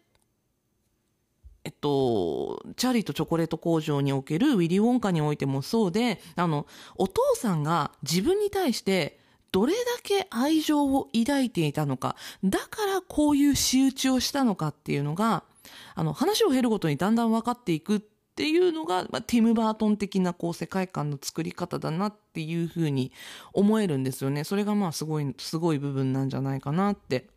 チャーリーとチョコレート工場におけるウィリー・ウォンカにおいてもそうで、お父さんが自分に対してどれだけ愛情を抱いていたのか、だからこういう仕打ちをしたのかっていうのが、話を経るごとにだんだん分かっていくっていうのが、ティム・バートン的なこう世界観の作り方だなっていうふうに思えるんですよね。それがすごい部分なんじゃないかなって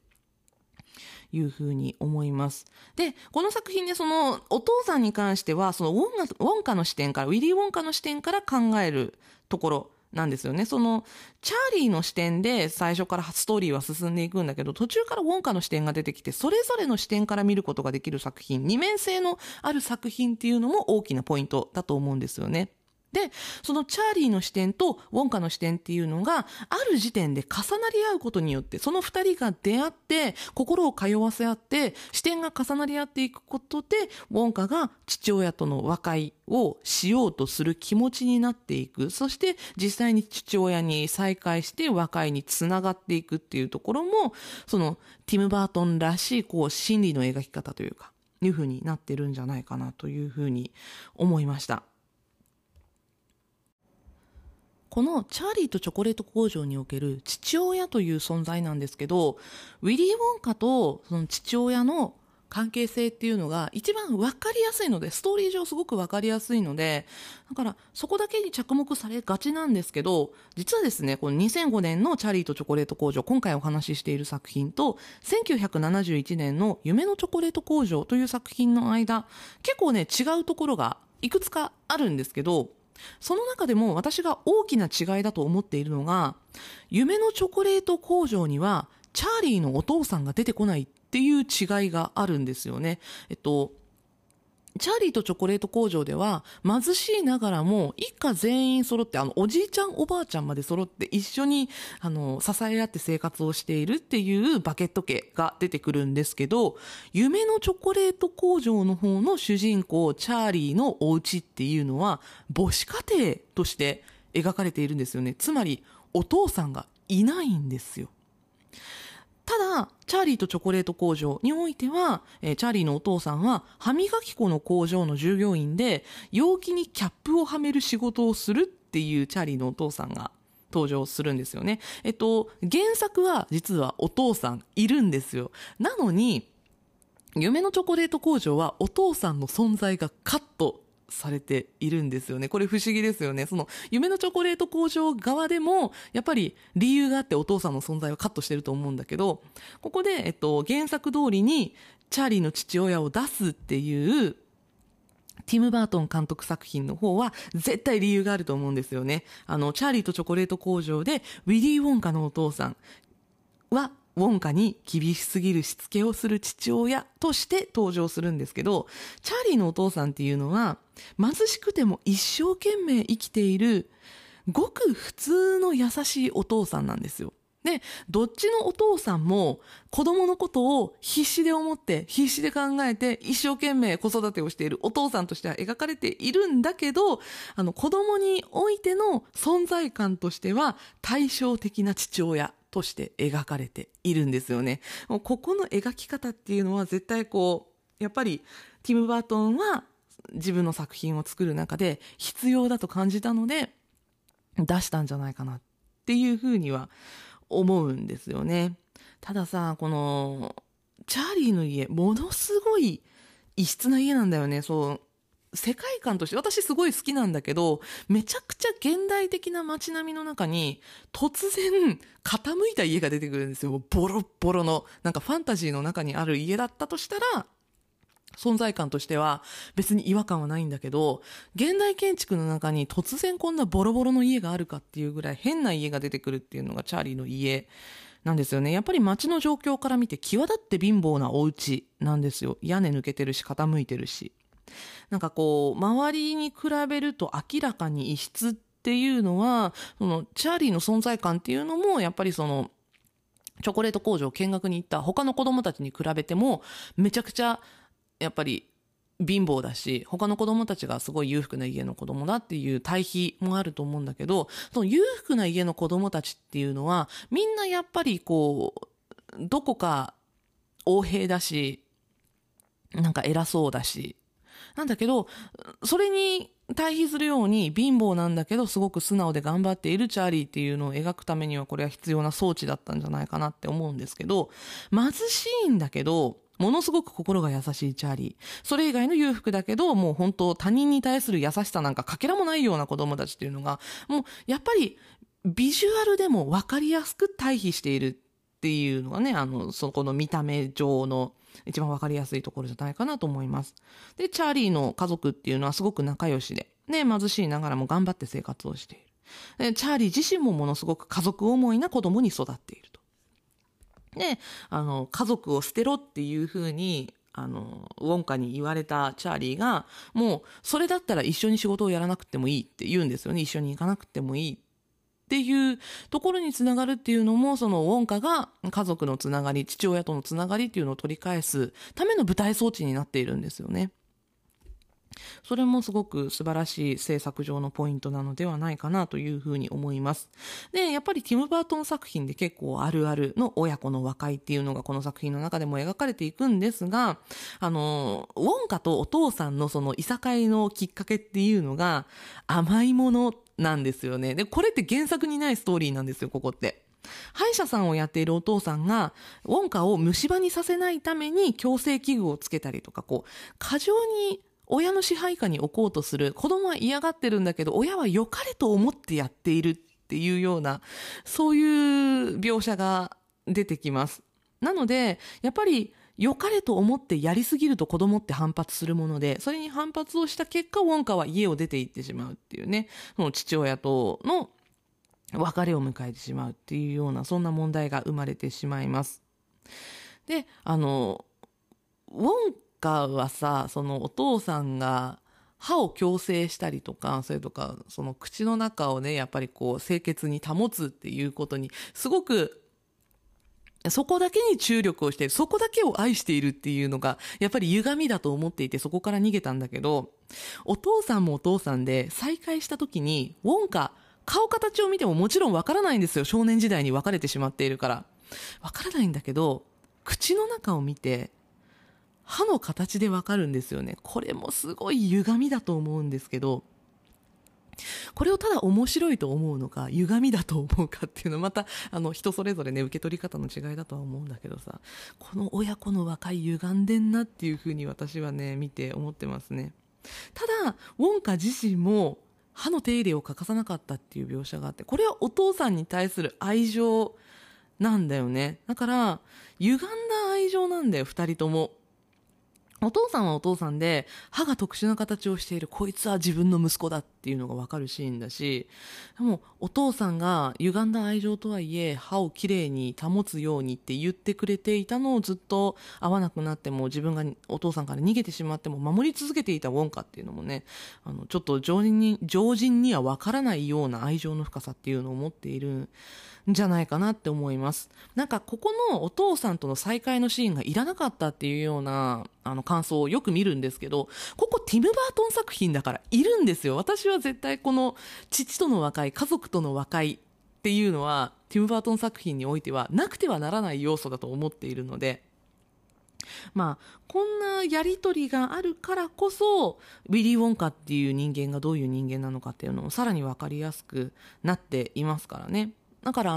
いうふうに思います。で、この作品でそのお父さんに関しては、そのウォンカの視点から、ウィリー・ウォンカの視点から考えるところなんですよね。そのチャーリーの視点で最初からストーリーは進んでいくんだけど、途中からウォンカの視点が出てきて、それぞれの視点から見ることができる作品、二面性のある作品っていうのも大きなポイントだと思うんですよね。で、そのチャーリーの視点とウォンカの視点っていうのがある時点で重なり合うことによって、その二人が出会って心を通わせ合って視点が重なり合っていくことで、ウォンカが父親との和解をしようとする気持ちになっていく、そして実際に父親に再会して和解につながっていくっていうところも、そのティム・バートンらしいこう心理の描き方というかいうふうになってるんじゃないかなというふうに思いました。このチャーリーとチョコレート工場における父親という存在なんですけど、ウィリー・ウォンカとその父親の関係性っていうのが一番分かりやすいので、ストーリー上すごく分かりやすいので、だからそこだけに着目されがちなんですけど、実はですね、この2005年のチャーリーとチョコレート工場、今回お話ししている作品と1971年の夢のチョコレート工場という作品の間、結構ね違うところがいくつかあるんですけど、その中でも私が大きな違いだと思っているのが、夢のチョコレート工場にはチャーリーのお父さんが出てこないっていう違いがあるんですよね。チャーリーとチョコレート工場では貧しいながらも一家全員揃って、おじいちゃんおばあちゃんまで揃って一緒に支え合って生活をしているっていうバケット家が出てくるんですけど、夢のチョコレート工場の方の主人公チャーリーのお家っていうのは母子家庭として描かれているんですよね。つまりお父さんがいないんですよ。ただチャーリーとチョコレート工場においては、チャーリーのお父さんは歯磨き粉の工場の従業員で、容器にキャップをはめる仕事をするっていうチャーリーのお父さんが登場するんですよね。原作は実はお父さんいるんですよ。なのに夢のチョコレート工場はお父さんの存在がカットされているんですよね。これ不思議ですよね。その夢のチョコレート工場側でもやっぱり理由があってお父さんの存在をカットしてると思うんだけど、ここで、原作通りにチャーリーの父親を出すっていうティム・バートン監督作品の方は絶対理由があると思うんですよね。チャーリーとチョコレート工場でウィリー・ウォンカのお父さんはウォンカに厳しすぎるしつけをする父親として登場するんですけど、チャーリーのお父さんっていうのは貧しくても一生懸命生きているごく普通の優しいお父さんなんですよ。で、どっちのお父さんも子供のことを必死で思って必死で考えて一生懸命子育てをしているお父さんとしては描かれているんだけど、子供においての存在感としては対照的な父親として描かれているんですよね。ここの描き方っていうのは絶対こう、やっぱりティム・バートンは自分の作品を作る中で必要だと感じたので出したんじゃないかなっていうふうには思うんですよね。たださ、このチャーリーの家、ものすごい異質な家なんだよね。そう、世界観として私すごい好きなんだけど、めちゃくちゃ現代的な街並みの中に突然傾いた家が出てくるんですよ。ボロッボロのなんかファンタジーの中にある家だったとしたら存在感としては別に違和感はないんだけど、現代建築の中に突然こんなボロボロの家があるかっていうぐらい変な家が出てくるっていうのがチャーリーの家なんですよね。やっぱり街の状況から見て際立って貧乏なお家なんですよ。屋根抜けてるし傾いてるし、なんかこう周りに比べると明らかに異質っていうのは、そのチャーリーの存在感っていうのもやっぱりそのチョコレート工場を見学に行った他の子どもたちに比べてもめちゃくちゃやっぱり貧乏だし、他の子供たちがすごい裕福な家の子供だっていう対比もあると思うんだけど、その裕福な家の子供たちっていうのはみんなやっぱりこうどこか横柄だし、なんか偉そうだしなんだけど、それに対比するように貧乏なんだけどすごく素直で頑張っているチャーリーっていうのを描くためにはこれは必要な装置だったんじゃないかなって思うんですけど、貧しいんだけどものすごく心が優しいチャーリー、それ以外の裕福だけどもう本当他人に対する優しさなんかかけらもないような子供たちっていうのが、もうやっぱりビジュアルでも分かりやすく対比しているっていうのがね、そこの見た目上の一番分かりやすいところじゃないかなと思います。でチャーリーの家族っていうのはすごく仲良しで、ね、貧しいながらも頑張って生活をしている。チャーリー自身もものすごく家族思いな子供に育っていると。で、家族を捨てろっていうふうに、ウォンカに言われたチャーリーが、もうそれだったら一緒に仕事をやらなくてもいいって言うんですよね。一緒に行かなくてもいいっていうところにつながるっていうのも、そのウォンカが家族のつながり、父親とのつながりっていうのを取り返すための舞台装置になっているんですよね。それもすごく素晴らしい制作上のポイントなのではないかなというふうに思います。で、やっぱりティム・バートン作品で結構あるあるの親子の和解っていうのがこの作品の中でも描かれていくんですが、ウォンカとお父さんのそのいさかいのきっかけっていうのが甘いものなんですよね。で、これって原作にないストーリーなんですよ、ここって。歯医者さんをやっているお父さんがウォンカを虫歯にさせないために矯正器具をつけたりとか、こう、過剰に親の支配下に置こうとする。子供は嫌がってるんだけど、親は良かれと思ってやっているっていうような、そういう描写が出てきます。なので、やっぱり良かれと思ってやりすぎると子供って反発するもので、それに反発をした結果、ウォンカは家を出て行ってしまうっていうね、その父親との別れを迎えてしまうっていうような、そんな問題が生まれてしまいます。で、ウォンカはさ、そのお父さんが歯を矯正したりとか、それとかその口の中をね、やっぱりこう清潔に保つっていうことにすごくそこだけに注力をしている、そこだけを愛しているっていうのがやっぱり歪みだと思っていて、そこから逃げたんだけど、お父さんもお父さんで再会した時にウォンカ顔形を見てももちろんわからないんですよ。少年時代に別れてしまっているからわからないんだけど、口の中を見て歯の形でわかるんですよね。これもすごい歪みだと思うんですけど、これをただ面白いと思うのか歪みだと思うかっていうのはまた人それぞれね、受け取り方の違いだとは思うんだけどさ、この親子の和解歪んでんなっていうふうに私はね、見て思ってますね。ただウォンカ自身も歯の手入れを欠かさなかったっていう描写があって、これはお父さんに対する愛情なんだよね。だから歪んだ愛情なんだよ、二人とも。お父さんはお父さんで歯が特殊な形をしている、こいつは自分の息子だっていうのがわかるシーンだし、でもお父さんが歪んだ愛情とはいえ歯をきれいに保つようにって言ってくれていたのを、ずっと会わなくなっても自分がお父さんから逃げてしまっても守り続けていたウォンカっていうのもね、ちょっと常人にはわからないような愛情の深さっていうのを持っているんじゃないかなって思います。なんかここのお父さんとの再会のシーンがいらなかったっていうような感想をよく見るんですけど、ここティム・バートン作品だからいるんですよ。私は絶対この父との和解、家族との和解っていうのはティム・バートン作品においてはなくてはならない要素だと思っているので、まあこんなやり取りがあるからこそウィリー・ウォンカっていう人間がどういう人間なのかっていうのもさらに分かりやすくなっていますからね。だから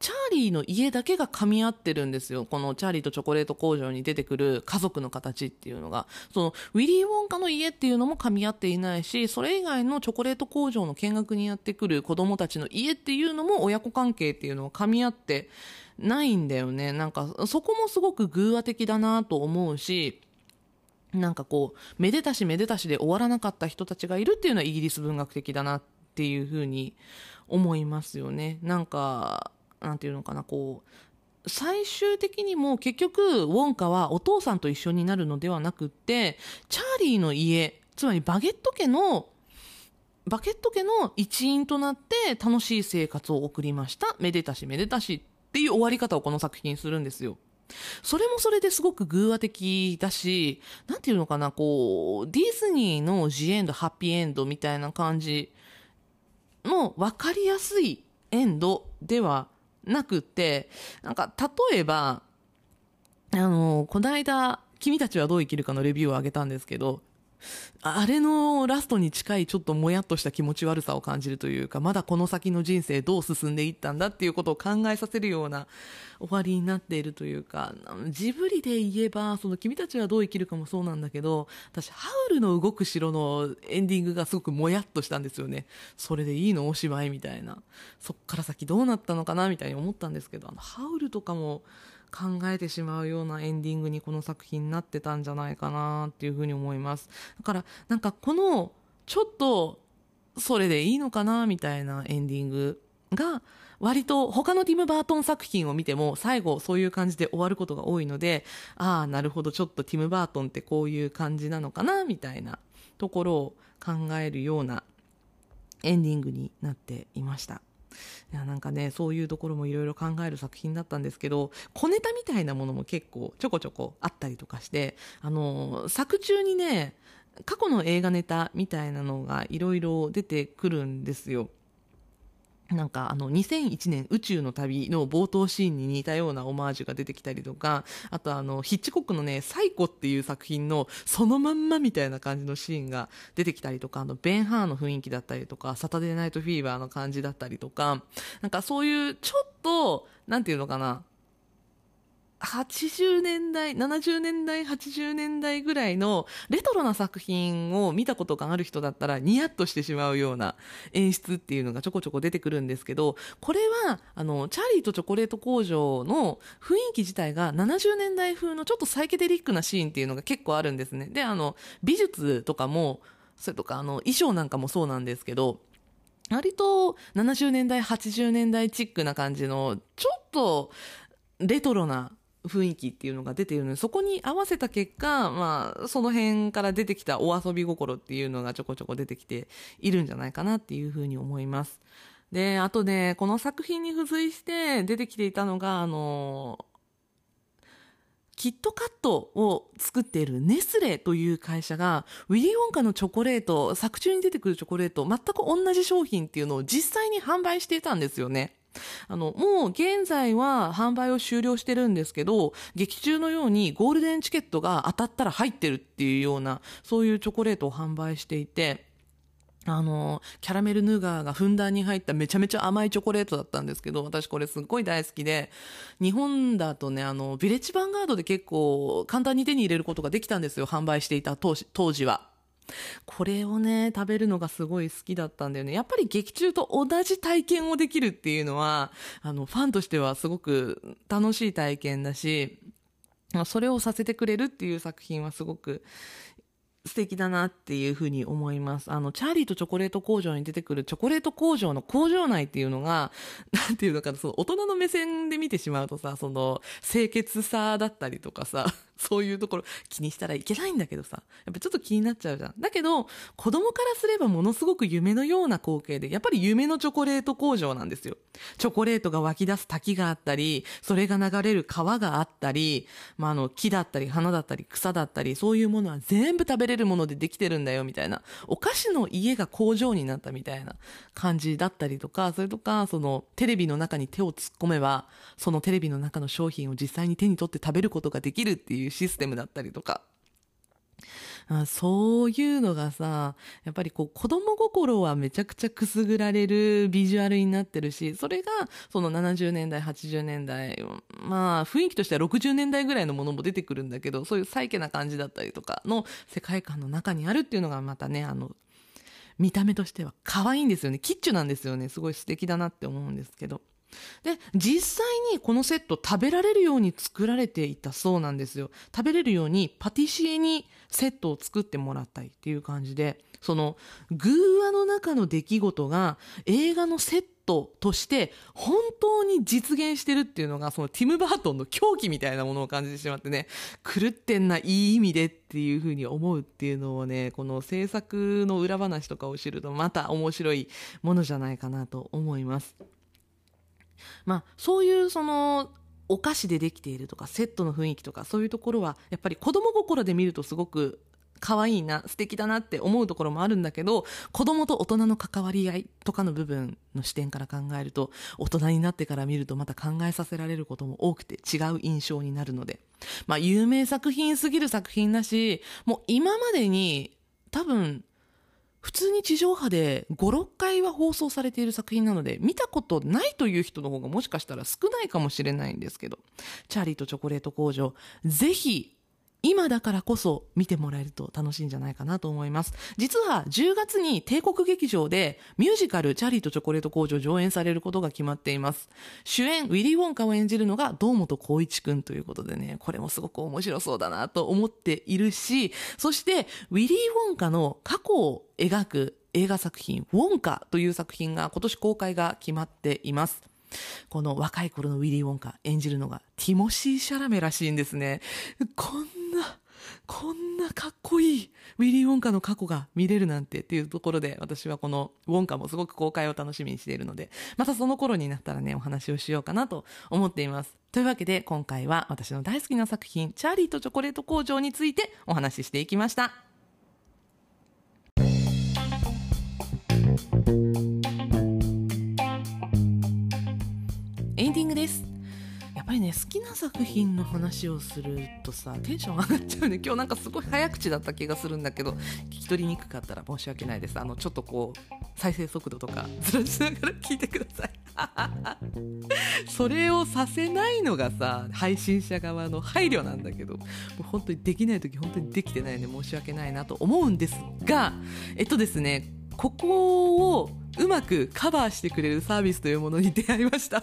チャーリーの家だけが噛み合ってるんですよ。このチャーリーとチョコレート工場に出てくる家族の形っていうのが、そのウィリー・ウォンカの家っていうのも噛み合っていないし、それ以外のチョコレート工場の見学にやってくる子供たちの家っていうのも親子関係っていうのは噛み合ってないんだよね。なんかそこもすごく偶話的だなと思うし、なんかこうめでたしめでたしで終わらなかった人たちがいるっていうのはイギリス文学的だなっていうふうに思いますよね。なんていうのかな、こう最終的にも結局ウォンカはお父さんと一緒になるのではなくって、チャーリーの家、つまりバゲット家の一員となって楽しい生活を送りました、めでたしめでたしっていう終わり方をこの作品するんですよ。それもそれですごく偶話的だし、なんていうのかな、こうディズニーのジエンドハッピーエンドみたいな感じの分かりやすいエンドではなくて、なんか例えばこの間君たちはどう生きるかのレビューを上げたんですけど、あれのラストに近いちょっともやっとした気持ち悪さを感じるというか、まだこの先の人生どう進んでいったんだっていうことを考えさせるような終わりになっているというか、ジブリで言えばその君たちはどう生きるかもそうなんだけど、私ハウルの動く城のエンディングがすごくもやっとしたんですよね。それでいいのおしまいみたいな、そっから先どうなったのかなみたいに思ったんですけど、ハウルとかも考えてしまうようなエンディングにこの作品になってたんじゃないかなっていうふうに思います。だからなんかこのちょっとそれでいいのかなみたいなエンディングが割と他のティム・バートン作品を見ても最後そういう感じで終わることが多いので、ああなるほどちょっとティム・バートンってこういう感じなのかなみたいなところを考えるようなエンディングになっていました。いやなんかねそういうところもいろいろ考える作品だったんですけど、小ネタみたいなものも結構ちょこちょこあったりとかして、作中にね過去の映画ネタみたいなのがいろいろ出てくるんですよ。なんか2001年宇宙の旅の冒頭シーンに似たようなオマージュが出てきたりとか、あとヒッチコックのねサイコっていう作品のそのまんまみたいな感じのシーンが出てきたりとか、ベンハーの雰囲気だったりとか、サタデーナイトフィーバーの感じだったりとか、なんかそういうちょっとなんていうのかな、80年代、70年代、80年代ぐらいのレトロな作品を見たことがある人だったらニヤッとしてしまうような演出っていうのがちょこちょこ出てくるんですけど、これはチャーリーとチョコレート工場の雰囲気自体が70年代風のちょっとサイケデリックなシーンっていうのが結構あるんですね。で、美術とかも、それとか衣装なんかもそうなんですけど、割と70年代、80年代チックな感じのちょっとレトロな雰囲気っていうのが出ているので、そこに合わせた結果、まあ、その辺から出てきたお遊び心っていうのがちょこちょこ出てきているんじゃないかなっていうふうに思います。で、あとね、この作品に付随して出てきていたのが、キットカットを作っているネスレという会社が、ウィリー・ウォンカのチョコレート、作中に出てくるチョコレート、全く同じ商品っていうのを実際に販売していたんですよね。もう現在は販売を終了してるんですけど、劇中のようにゴールデンチケットが当たったら入ってるっていうような、そういうチョコレートを販売していて、キャラメルヌガーがふんだんに入っためちゃめちゃ甘いチョコレートだったんですけど、私これすっごい大好きで、日本だとねビレッジヴァンガードで結構簡単に手に入れることができたんですよ、販売していた当時は。これをね食べるのがすごい好きだったんだよね。やっぱり劇中と同じ体験をできるっていうのはファンとしてはすごく楽しい体験だし、それをさせてくれるっていう作品はすごく素敵だなっていうふうに思います。チャーリーとチョコレート工場に出てくるチョコレート工場の工場内っていうのが、なんていうのかな、その大人の目線で見てしまうとさ、その清潔さだったりとかさ、そういうところ気にしたらいけないんだけどさ、やっぱちょっと気になっちゃうじゃん。だけど子供からすればものすごく夢のような光景で、やっぱり夢のチョコレート工場なんですよ。チョコレートが湧き出す滝があったり、それが流れる川があったり、まあ、木だったり花だったり草だったり、そういうものは全部食べれるものでできてるんだよみたいな、お菓子の家が工場になったみたいな感じだったりとか、それとかそのテレビの中に手を突っ込めばそのテレビの中の商品を実際に手に取って食べることができるっていうシステムだったりとか、そういうのがさ、やっぱりこう子供心はめちゃくちゃくすぐられるビジュアルになってるし、それがその70年代80年代、まあ雰囲気としては60年代ぐらいのものも出てくるんだけど、そういうサイケな感じだったりとかの世界観の中にあるっていうのがまたね、見た目としては可愛いんですよね。キッチュなんですよね。すごい素敵だなって思うんですけど、で実際にこのセット食べられるように作られていたそうなんですよ。食べれるようにパティシエにセットを作ってもらったりっていう感じで、その寓話の中の出来事が映画のセットとして本当に実現してるっていうのが、そのティム・バートンの狂気みたいなものを感じてしまってね、狂ってんないい意味でっていう風に思うっていうのをね、この制作の裏話とかを知るとまた面白いものじゃないかなと思います。まあ、そういうそのお菓子でできているとかセットの雰囲気とか、そういうところはやっぱり子供心で見るとすごく可愛いな、素敵だなって思うところもあるんだけど、子供と大人の関わり合いとかの部分の視点から考えると、大人になってから見るとまた考えさせられることも多くて違う印象になるので、まあ有名作品すぎる作品だし、もう今までに多分普通に地上波で5、6回は放送されている作品なので、見たことないという人の方がもしかしたら少ないかもしれないんですけど、チャーリーとチョコレート工場、ぜひ今だからこそ見てもらえると楽しいんじゃないかなと思います。実は10月に帝国劇場でミュージカルチャーリーとチョコレート工場上演されることが決まっています。主演ウィリー・ウォンカを演じるのが堂本光一くんということでね、これもすごく面白そうだなと思っているし、そしてウィリー・ウォンカの過去を描く映画作品ウォンカという作品が今年公開が決まっています。この若い頃のウィリー・ウォンカ演じるのがティモシー・シャラメらしいんですね。こんなかっこいいウィリー・ウォンカの過去が見れるなんてっていうところで、私はこのウォンカもすごく公開を楽しみにしているので、またその頃になったらね、お話をしようかなと思っています。というわけで今回は私の大好きな作品チャーリーとチョコレート工場についてお話ししていきました。エンディングです。やっぱりね、好きな作品の話をするとさ、テンション上がっちゃうね。今日なんかすごい早口だった気がするんだけど、聞き取りにくかったら申し訳ないです。ちょっとこう再生速度とかずらしながら聞いてくださいそれをさせないのがさ、配信者側の配慮なんだけど、もう本当にできない時本当にできてないので申し訳ないなと思うんですが、ですね、ここをうまくカバーしてくれるサービスというものに出会いました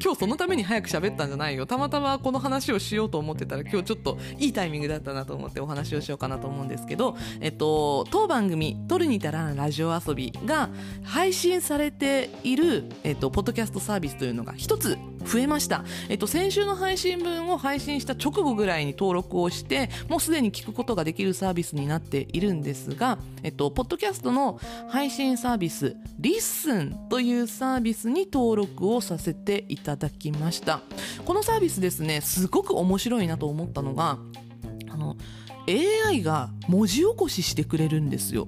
今日そのために早く喋ったんじゃないよ。たまたまこの話をしようと思ってたら、今日ちょっといいタイミングだったなと思ってお話をしようかなと思うんですけど、当番組「撮るに足らんラジオ遊び」が配信されている、ポッドキャストサービスというのが一つ増えました。先週の配信分を配信した直後ぐらいに登録をして、もうすでに聞くことができるサービスになっているんですが、ポッドキャストの配信サービスリッスンというサービスに登録をさせていただきました。このサービスですね、すごく面白いなと思ったのが、AI が文字起こししてくれるんですよ、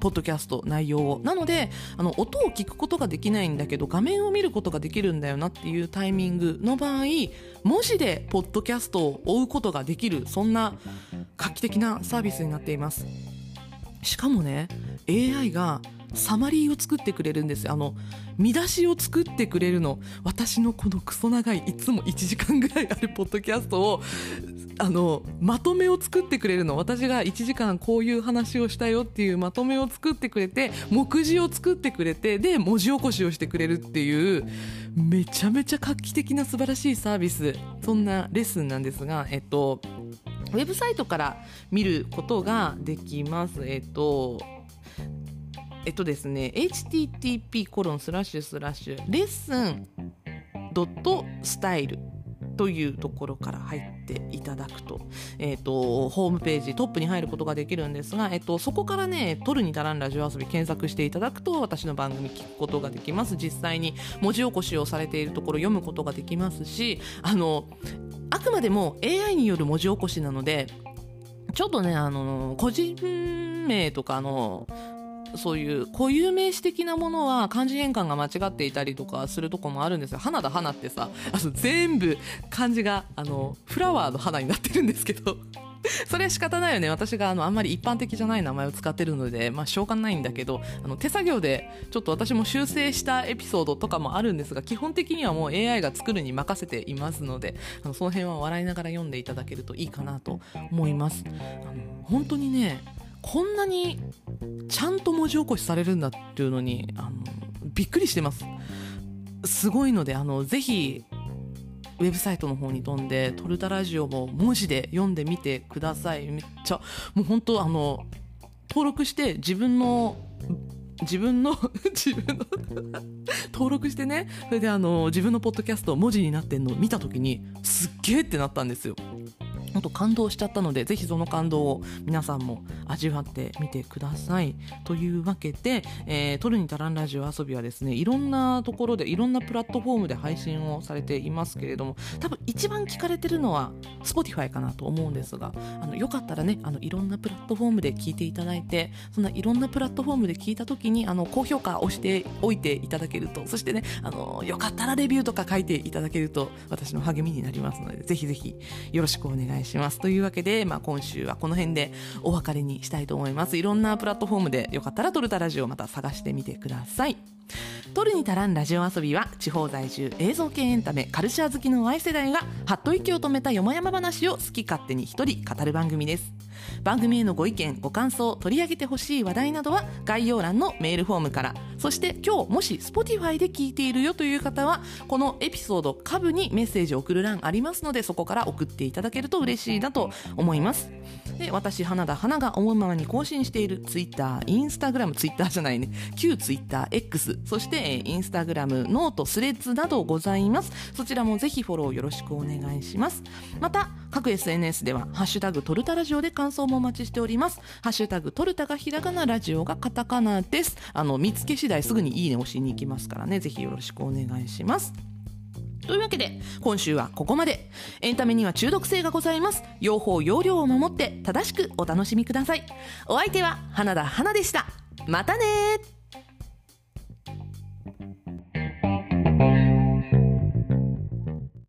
ポッドキャスト内容を。なので音を聞くことができないんだけど、画面を見ることができるんだよなっていうタイミングの場合、文字でポッドキャストを追うことができる、そんな画期的なサービスになっています。しかもね、 AI がサマリーを作ってくれるんですよ。見出しを作ってくれるの。私のこのクソ長い、いつも1時間ぐらいあるポッドキャストをまとめを作ってくれるの。私が1時間こういう話をしたよっていうまとめを作ってくれて、目次を作ってくれて、で文字起こしをしてくれるっていう、めちゃめちゃ画期的な素晴らしいサービス、そんなレッスンなんですが、ウェブサイトから見ることができます。ですね、http://lesson.style というところから入っていただくと、ホームページトップに入ることができるんですが、そこからね、撮るに足らんラジオ遊び検索していただくと、私の番組聞くことができます。実際に文字起こしをされているところ読むことができますし、あくまでも AI による文字起こしなので、ちょっとね、個人名とかそういう固有名詞的なものは漢字変換が間違っていたりとかするとこもあるんですよ。花だ花ってさ、全部漢字がフラワーの花になってるんですけどそれは仕方ないよね。私があんまり一般的じゃない名前を使ってるので、まあしょうがないんだけど、手作業でちょっと私も修正したエピソードとかもあるんですが、基本的にはもう AI が作るに任せていますので、その辺は笑いながら読んでいただけるといいかなと思います。本当にね、こんなにちゃんと文字起こしされるんだっていうのにびっくりしてます。すごいので、ぜひウェブサイトの方に飛んでトルタラジオも文字で読んでみてください。めっちゃもう本当登録して、自分の登録してね、それで自分のポッドキャスト文字になってんのを見た時に、すっげーってなったんですよ。本当感動しちゃったので、ぜひその感動を皆さんも味わってみてください。というわけで、撮るに足らんラジオ遊びはですね、いろんなところでいろんなプラットフォームで配信をされていますけれども、多分一番聞かれてるのは Spotify かなと思うんですが、よかったらね、いろんなプラットフォームで聞いていただいて、そんないろんなプラットフォームで聞いた時に高評価をしておいていただけると、そしてね、よかったらレビューとか書いていただけると私の励みになりますので、ぜひぜひよろしくお願いしますというわけで、今週はこの辺でお別れにしたいと思います。いろんなプラットフォームでよかったらトルタラジオをまた探してみてください。取るに足らんラジオ遊びは地方在住映像系エンタメカルチャー好きの Y 世代がはっと息を止めたよもやま話を好き勝手に一人語る番組です。番組へのご意見ご感想、取り上げてほしい話題などは概要欄のメールフォームから、そして今日もし Spotify で聞いているよという方はこのエピソード下部にメッセージを送る欄ありますので、そこから送っていただけると嬉しいなと思います。で、私花田花が思うままに更新している Twitter、Instagram、Twitter じゃないね、旧 Twitter、X、そしてInstagram、ノート、スレッズなどございます。そちらもぜひフォローよろしくお願いします。また各 SNS ではハッシュタグトルタラジオで感想もお待ちしております。ハッシュタグトルタがひらがな、ラジオがカタカナです。見つけ次第すぐにいいね押しに行きますからね、ぜひよろしくお願いします。というわけで今週はここまで。エンタメには中毒性がございます。用法用量を守って正しくお楽しみください。お相手は花田花でした。またね。